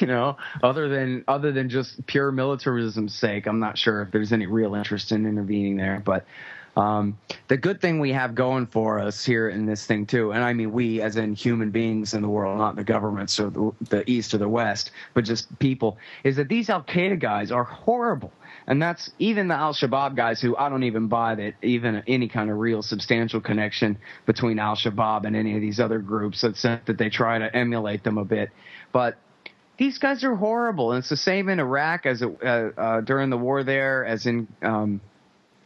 you know, other than other than just pure militarism's sake. I'm not sure if there's any real interest in intervening there. But um, the good thing we have going for us here in this thing, too, and I mean we as in human beings in the world, not the governments or the, the East or the West, but just people, is that these al-Qaeda guys are horrible. And that's even the al-Shabaab guys, who I don't even buy that even any kind of real substantial connection between al-Shabaab and any of these other groups, except that they try to emulate them a bit. But these guys are horrible. And it's the same in Iraq as it, uh, uh, during the war there, as in um,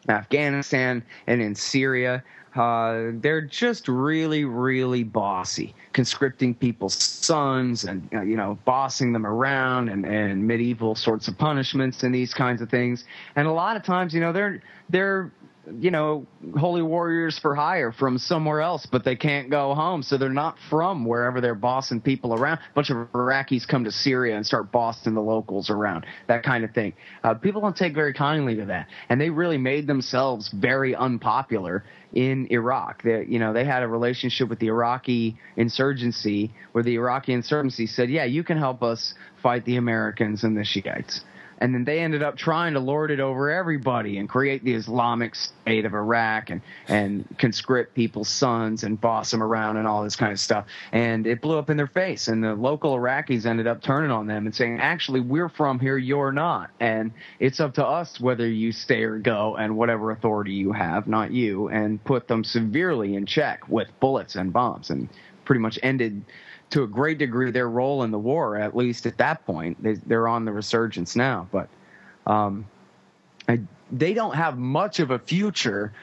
Afghanistan and in Syria. Uh, they're just really, really bossy, conscripting people's sons and, you know, bossing them around and, and medieval sorts of punishments and these kinds of things. And a lot of times, you know, they're they're, you know, holy warriors for hire from somewhere else, but they can't go home. So they're not from wherever they're bossing people around. A bunch of Iraqis come to Syria and start bossing the locals around, that kind of thing. Uh, people don't take very kindly to that. And they really made themselves very unpopular in Iraq. They, you know, they had a relationship with the Iraqi insurgency where the Iraqi insurgency said, yeah, you can help us fight the Americans and the Shiites. And then they ended up trying to lord it over everybody and create the Islamic State of Iraq and, and conscript people's sons and boss them around and all this kind of stuff. And it blew up in their face. And the local Iraqis ended up turning on them and saying, actually, we're from here, you're not. And it's up to us whether you stay or go and whatever authority you have, not you, and put them severely in check with bullets and bombs, and pretty much ended to a great degree their role in the war, at least at that point. They, they're on the resurgence now, but um, I, they don't have much of a future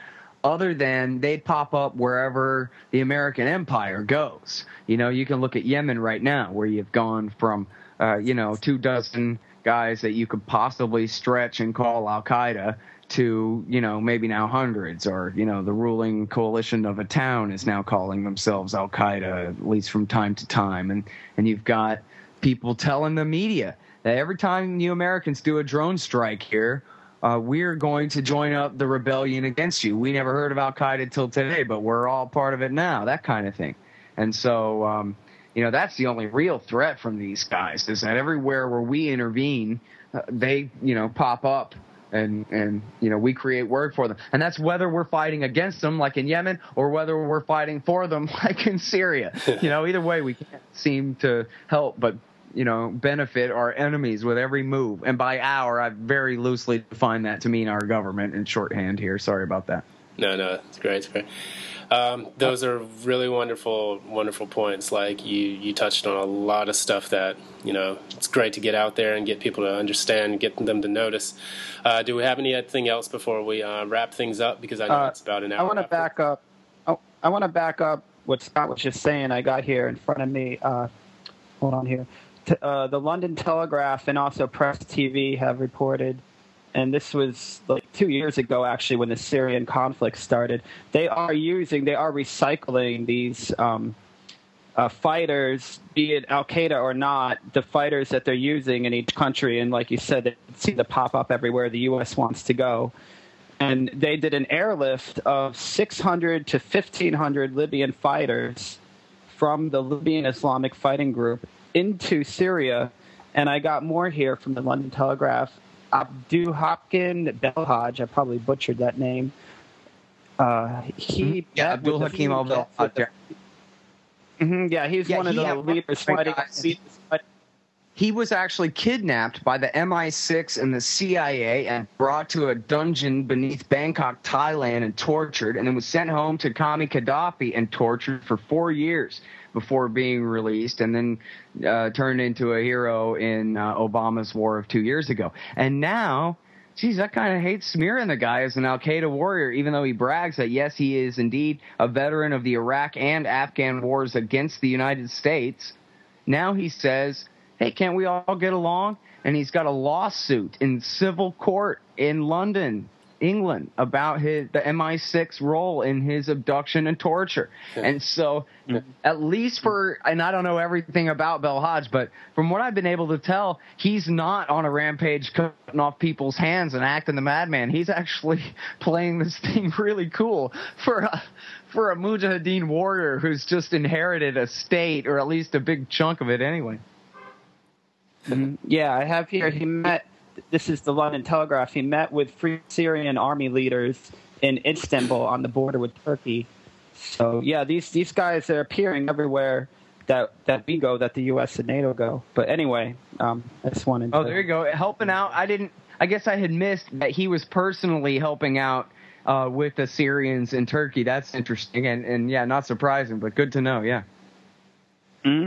other than they pop up wherever the American empire goes. You know, you can look at Yemen right now, where you've gone from, uh, you know, two dozen guys that you could possibly stretch and call al-Qaeda to, you know, maybe now hundreds, or, you know, the ruling coalition of a town is now calling themselves al-Qaeda, at least from time to time. And, and you've got people telling the media that every time you Americans do a drone strike here, uh, we're going to join up the rebellion against you. We never heard of Al-Qaeda until today, but we're all part of it now, that kind of thing. And so, um, you know, that's the only real threat from these guys, is that everywhere where we intervene, uh, they, you know, pop up. And, and you know, we create work for them. And that's whether we're fighting against them, like in Yemen, or whether we're fighting for them, like in Syria. You know, either way, we can't seem to help but, you know, benefit our enemies with every move. And by our, I very loosely define that to mean our government in shorthand here. Sorry about that. No, no, it's great. It's great. Um, those are really wonderful, wonderful points. Like you, you touched on a lot of stuff that, you know, it's great to get out there and get people to understand, get them to notice. Uh, do we have anything else before we uh, wrap things up? Because I know uh, it's about an hour. I want to back up. Oh, I want to back up what Scott was just saying. I got here in front of me. Uh, hold on here. T- uh, the London Telegraph and also Press T V have reported, and this was like two years ago, actually, when the Syrian conflict started. They are using, they are recycling these um, uh, fighters, be it Al-Qaeda or not, the fighters that they're using in each country. And like you said, they seem to pop up everywhere the U S wants to go. And they did an airlift of six hundred to fifteen hundred Libyan fighters from the Libyan Islamic Fighting Group into Syria. And I got more here from the London Telegraph. Abdu Hopkin Belhaj, I probably butchered that name. Uh, he yeah, Abdul Hakim al Belhaj. Yeah, mm-hmm, yeah he's yeah, one he of the leaders fighting. He was actually kidnapped by the M I six and the C I A and brought to a dungeon beneath Bangkok, Thailand, and tortured, and then was sent home to Commie Gaddafi and tortured for four years before being released, and then uh, turned into a hero in uh, Obama's war of two years ago. And now, geez, I kind of hate smearing the guy as an Al-Qaeda warrior, even though he brags that, yes, he is indeed a veteran of the Iraq and Afghan wars against the United States. Now he says, hey, can't we all get along? And he's got a lawsuit in civil court in London, England, about his the M I six role in his abduction and torture. Yeah. And so yeah. at least for, and I don't know everything about Belhaj, but from what I've been able to tell, he's not on a rampage cutting off people's hands and acting the madman. He's actually playing this thing really cool for a, for a Mujahideen warrior who's just inherited a state, or at least a big chunk of it anyway. Yeah, I have here, he met, this is the London Telegraph, he met with Free Syrian Army leaders in Istanbul on the border with Turkey. So, yeah, these, these guys are appearing everywhere that, that we go, that the U S and NATO go. But anyway, um, I just wanted to... Oh, there you go. Helping out. I didn't, I guess I had missed that he was personally helping out uh, with the Syrians in Turkey. That's interesting. And, and, yeah, not surprising, but good to know, yeah. Mm-hmm.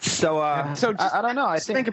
So, uh, so just, I, I don't know. I think, think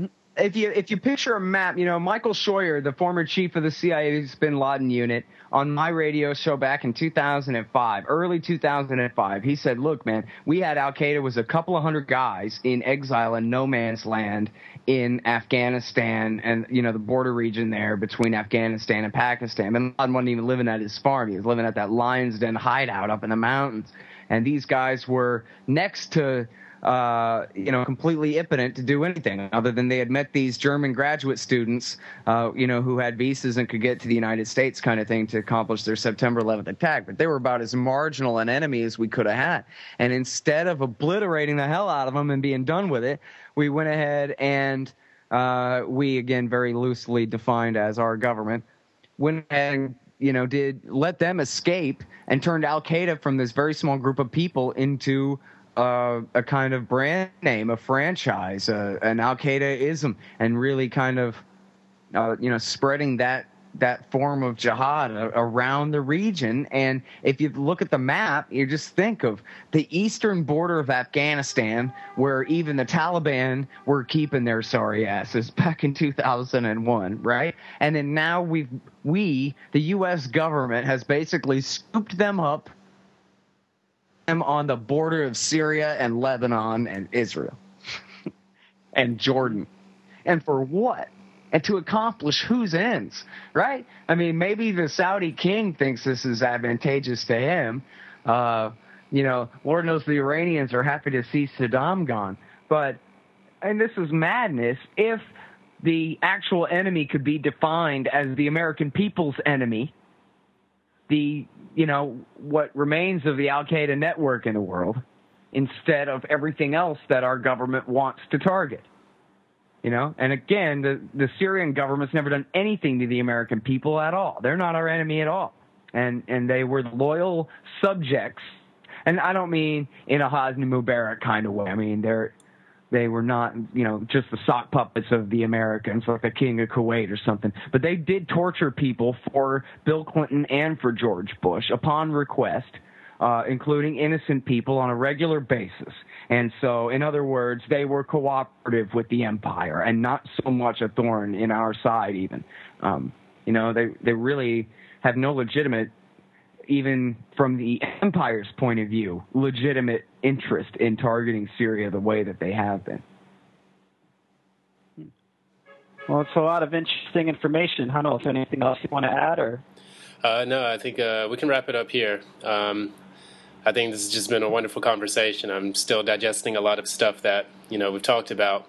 about, if you if you picture a map, you know, Michael Scheuer, the former chief of the C I A's Bin Laden unit, on my radio show back in two thousand five, early two thousand five, he said, "Look, man, we had Al-Qaeda was a couple of hundred guys in exile in no man's land in Afghanistan, and you know the border region there between Afghanistan and Pakistan. Bin Laden wasn't even living at his farm; he was living at that lion's den hideout up in the mountains. And these guys were next to." Uh, you know, completely impotent to do anything other than they had met these German graduate students, uh, you know, who had visas and could get to the United States kind of thing to accomplish their September eleventh attack. But they were about as marginal an enemy as we could have had. And instead of obliterating the hell out of them and being done with it, we went ahead and uh, we, again, very loosely defined as our government, went ahead and, you know, did let them escape and turned Al-Qaeda from this very small group of people into Uh, a kind of brand name, a franchise, uh, an Al-Qaeda-ism, and really kind of, uh, you know, spreading that that form of jihad a- around the region. And if you look at the map, you just think of the eastern border of Afghanistan, where even the Taliban were keeping their sorry asses back in two thousand one, right? And then now we've, we, the U S government, has basically scooped them up on the border of Syria and Lebanon and Israel and Jordan. And for what? And to accomplish whose ends, right? I mean, maybe the Saudi king thinks this is advantageous to him. Uh, you know, Lord knows the Iranians are happy to see Saddam gone. But, and this is madness, if the actual enemy could be defined as the American people's enemy, the, you know, what remains of the Al-Qaeda network in the world, instead of everything else that our government wants to target. You know, and again, the, the Syrian government's never done anything to the American people at all. They're not our enemy at all. And and they were loyal subjects. And I don't mean in a Hosni Mubarak kind of way. I mean, they're, they were not, you know, just the sock puppets of the Americans, like the King of Kuwait or something. But they did torture people for Bill Clinton and for George Bush upon request, uh, including innocent people on a regular basis. And so, in other words, they were cooperative with the empire and not so much a thorn in our side even. Um, you know, they, they really have no legitimate, even from the empire's point of view, legitimate interest in targeting Syria the way that they have been. Well, it's a lot of interesting information. I don't know if anything else you want to add, or? Uh, no, I think uh, we can wrap it up here. Um, I think this has just been a wonderful conversation. I'm still digesting a lot of stuff that, you know, we've talked about.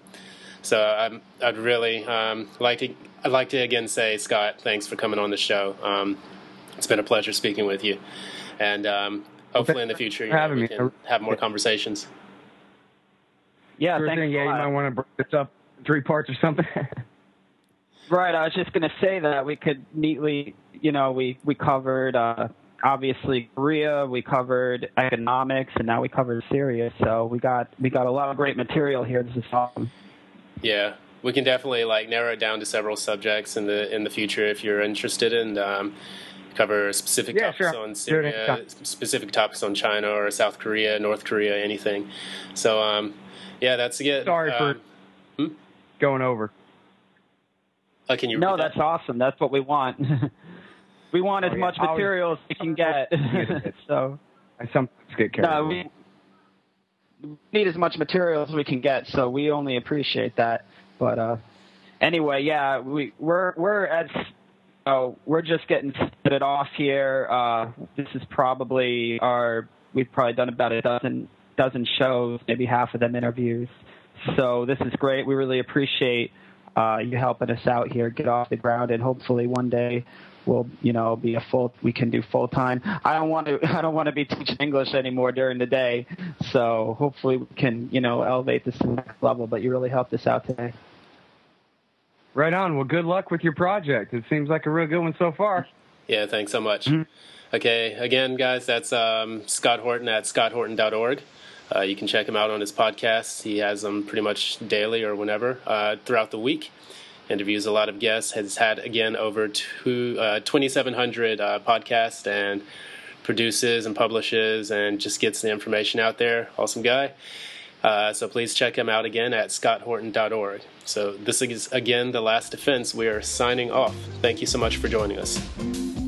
So I'm, I'd really um, like to, I'd like to again say, Scott, thanks for coming on the show. Um, it's been a pleasure speaking with you. And um, hopefully in the future, you know, we can have more conversations. Yeah, sure thanks thing, yeah, you might want to break this up in three parts or something. Right, I was just going to say that we could neatly, you know, we, we covered... Uh, obviously Korea, we covered economics, and now we covered Syria. So we got we got a lot of great material here. This is awesome. Yeah, we can definitely like narrow it down to several subjects in the in the future if you're interested, and um, cover specific yeah, topics sure. on Syria, specific topics on China or South Korea, North Korea, anything. So um, yeah, that's it. Sorry um, for hmm? going over. Uh, can you? No, that's that? awesome. That's what we want. We want as oh, yeah. much material as we can get. so I sometimes get carried no, away. We need as much material as we can get, so we only appreciate that. But uh, anyway, yeah, we we're we're at oh we're just getting started off here. Uh, this is probably our we've probably done about a dozen dozen shows, maybe half of them interviews. So this is great. We really appreciate uh, you helping us out here, get off the ground, and hopefully one day we'll, you know, be a full. We can do full time. I don't want to. I don't want to be teaching English anymore during the day. So hopefully we can, you know, elevate this to the next level. But you really helped us out today. Right on. Well, good luck with your project. It seems like a real good one so far. Yeah. Thanks so much. Mm-hmm. Okay. Again, guys, that's um, Scott Horton at scott horton dot org. Uh, you can check him out on his podcasts. He has them pretty much daily or whenever uh, throughout the week. Interviews a lot of guests, has had, again, over two, uh, twenty-seven hundred uh, podcasts, and produces and publishes and just gets the information out there. Awesome guy. Uh, so please check him out again at scott horton dot org. So this is, again, The Last Defense. We are signing off. Thank you so much for joining us.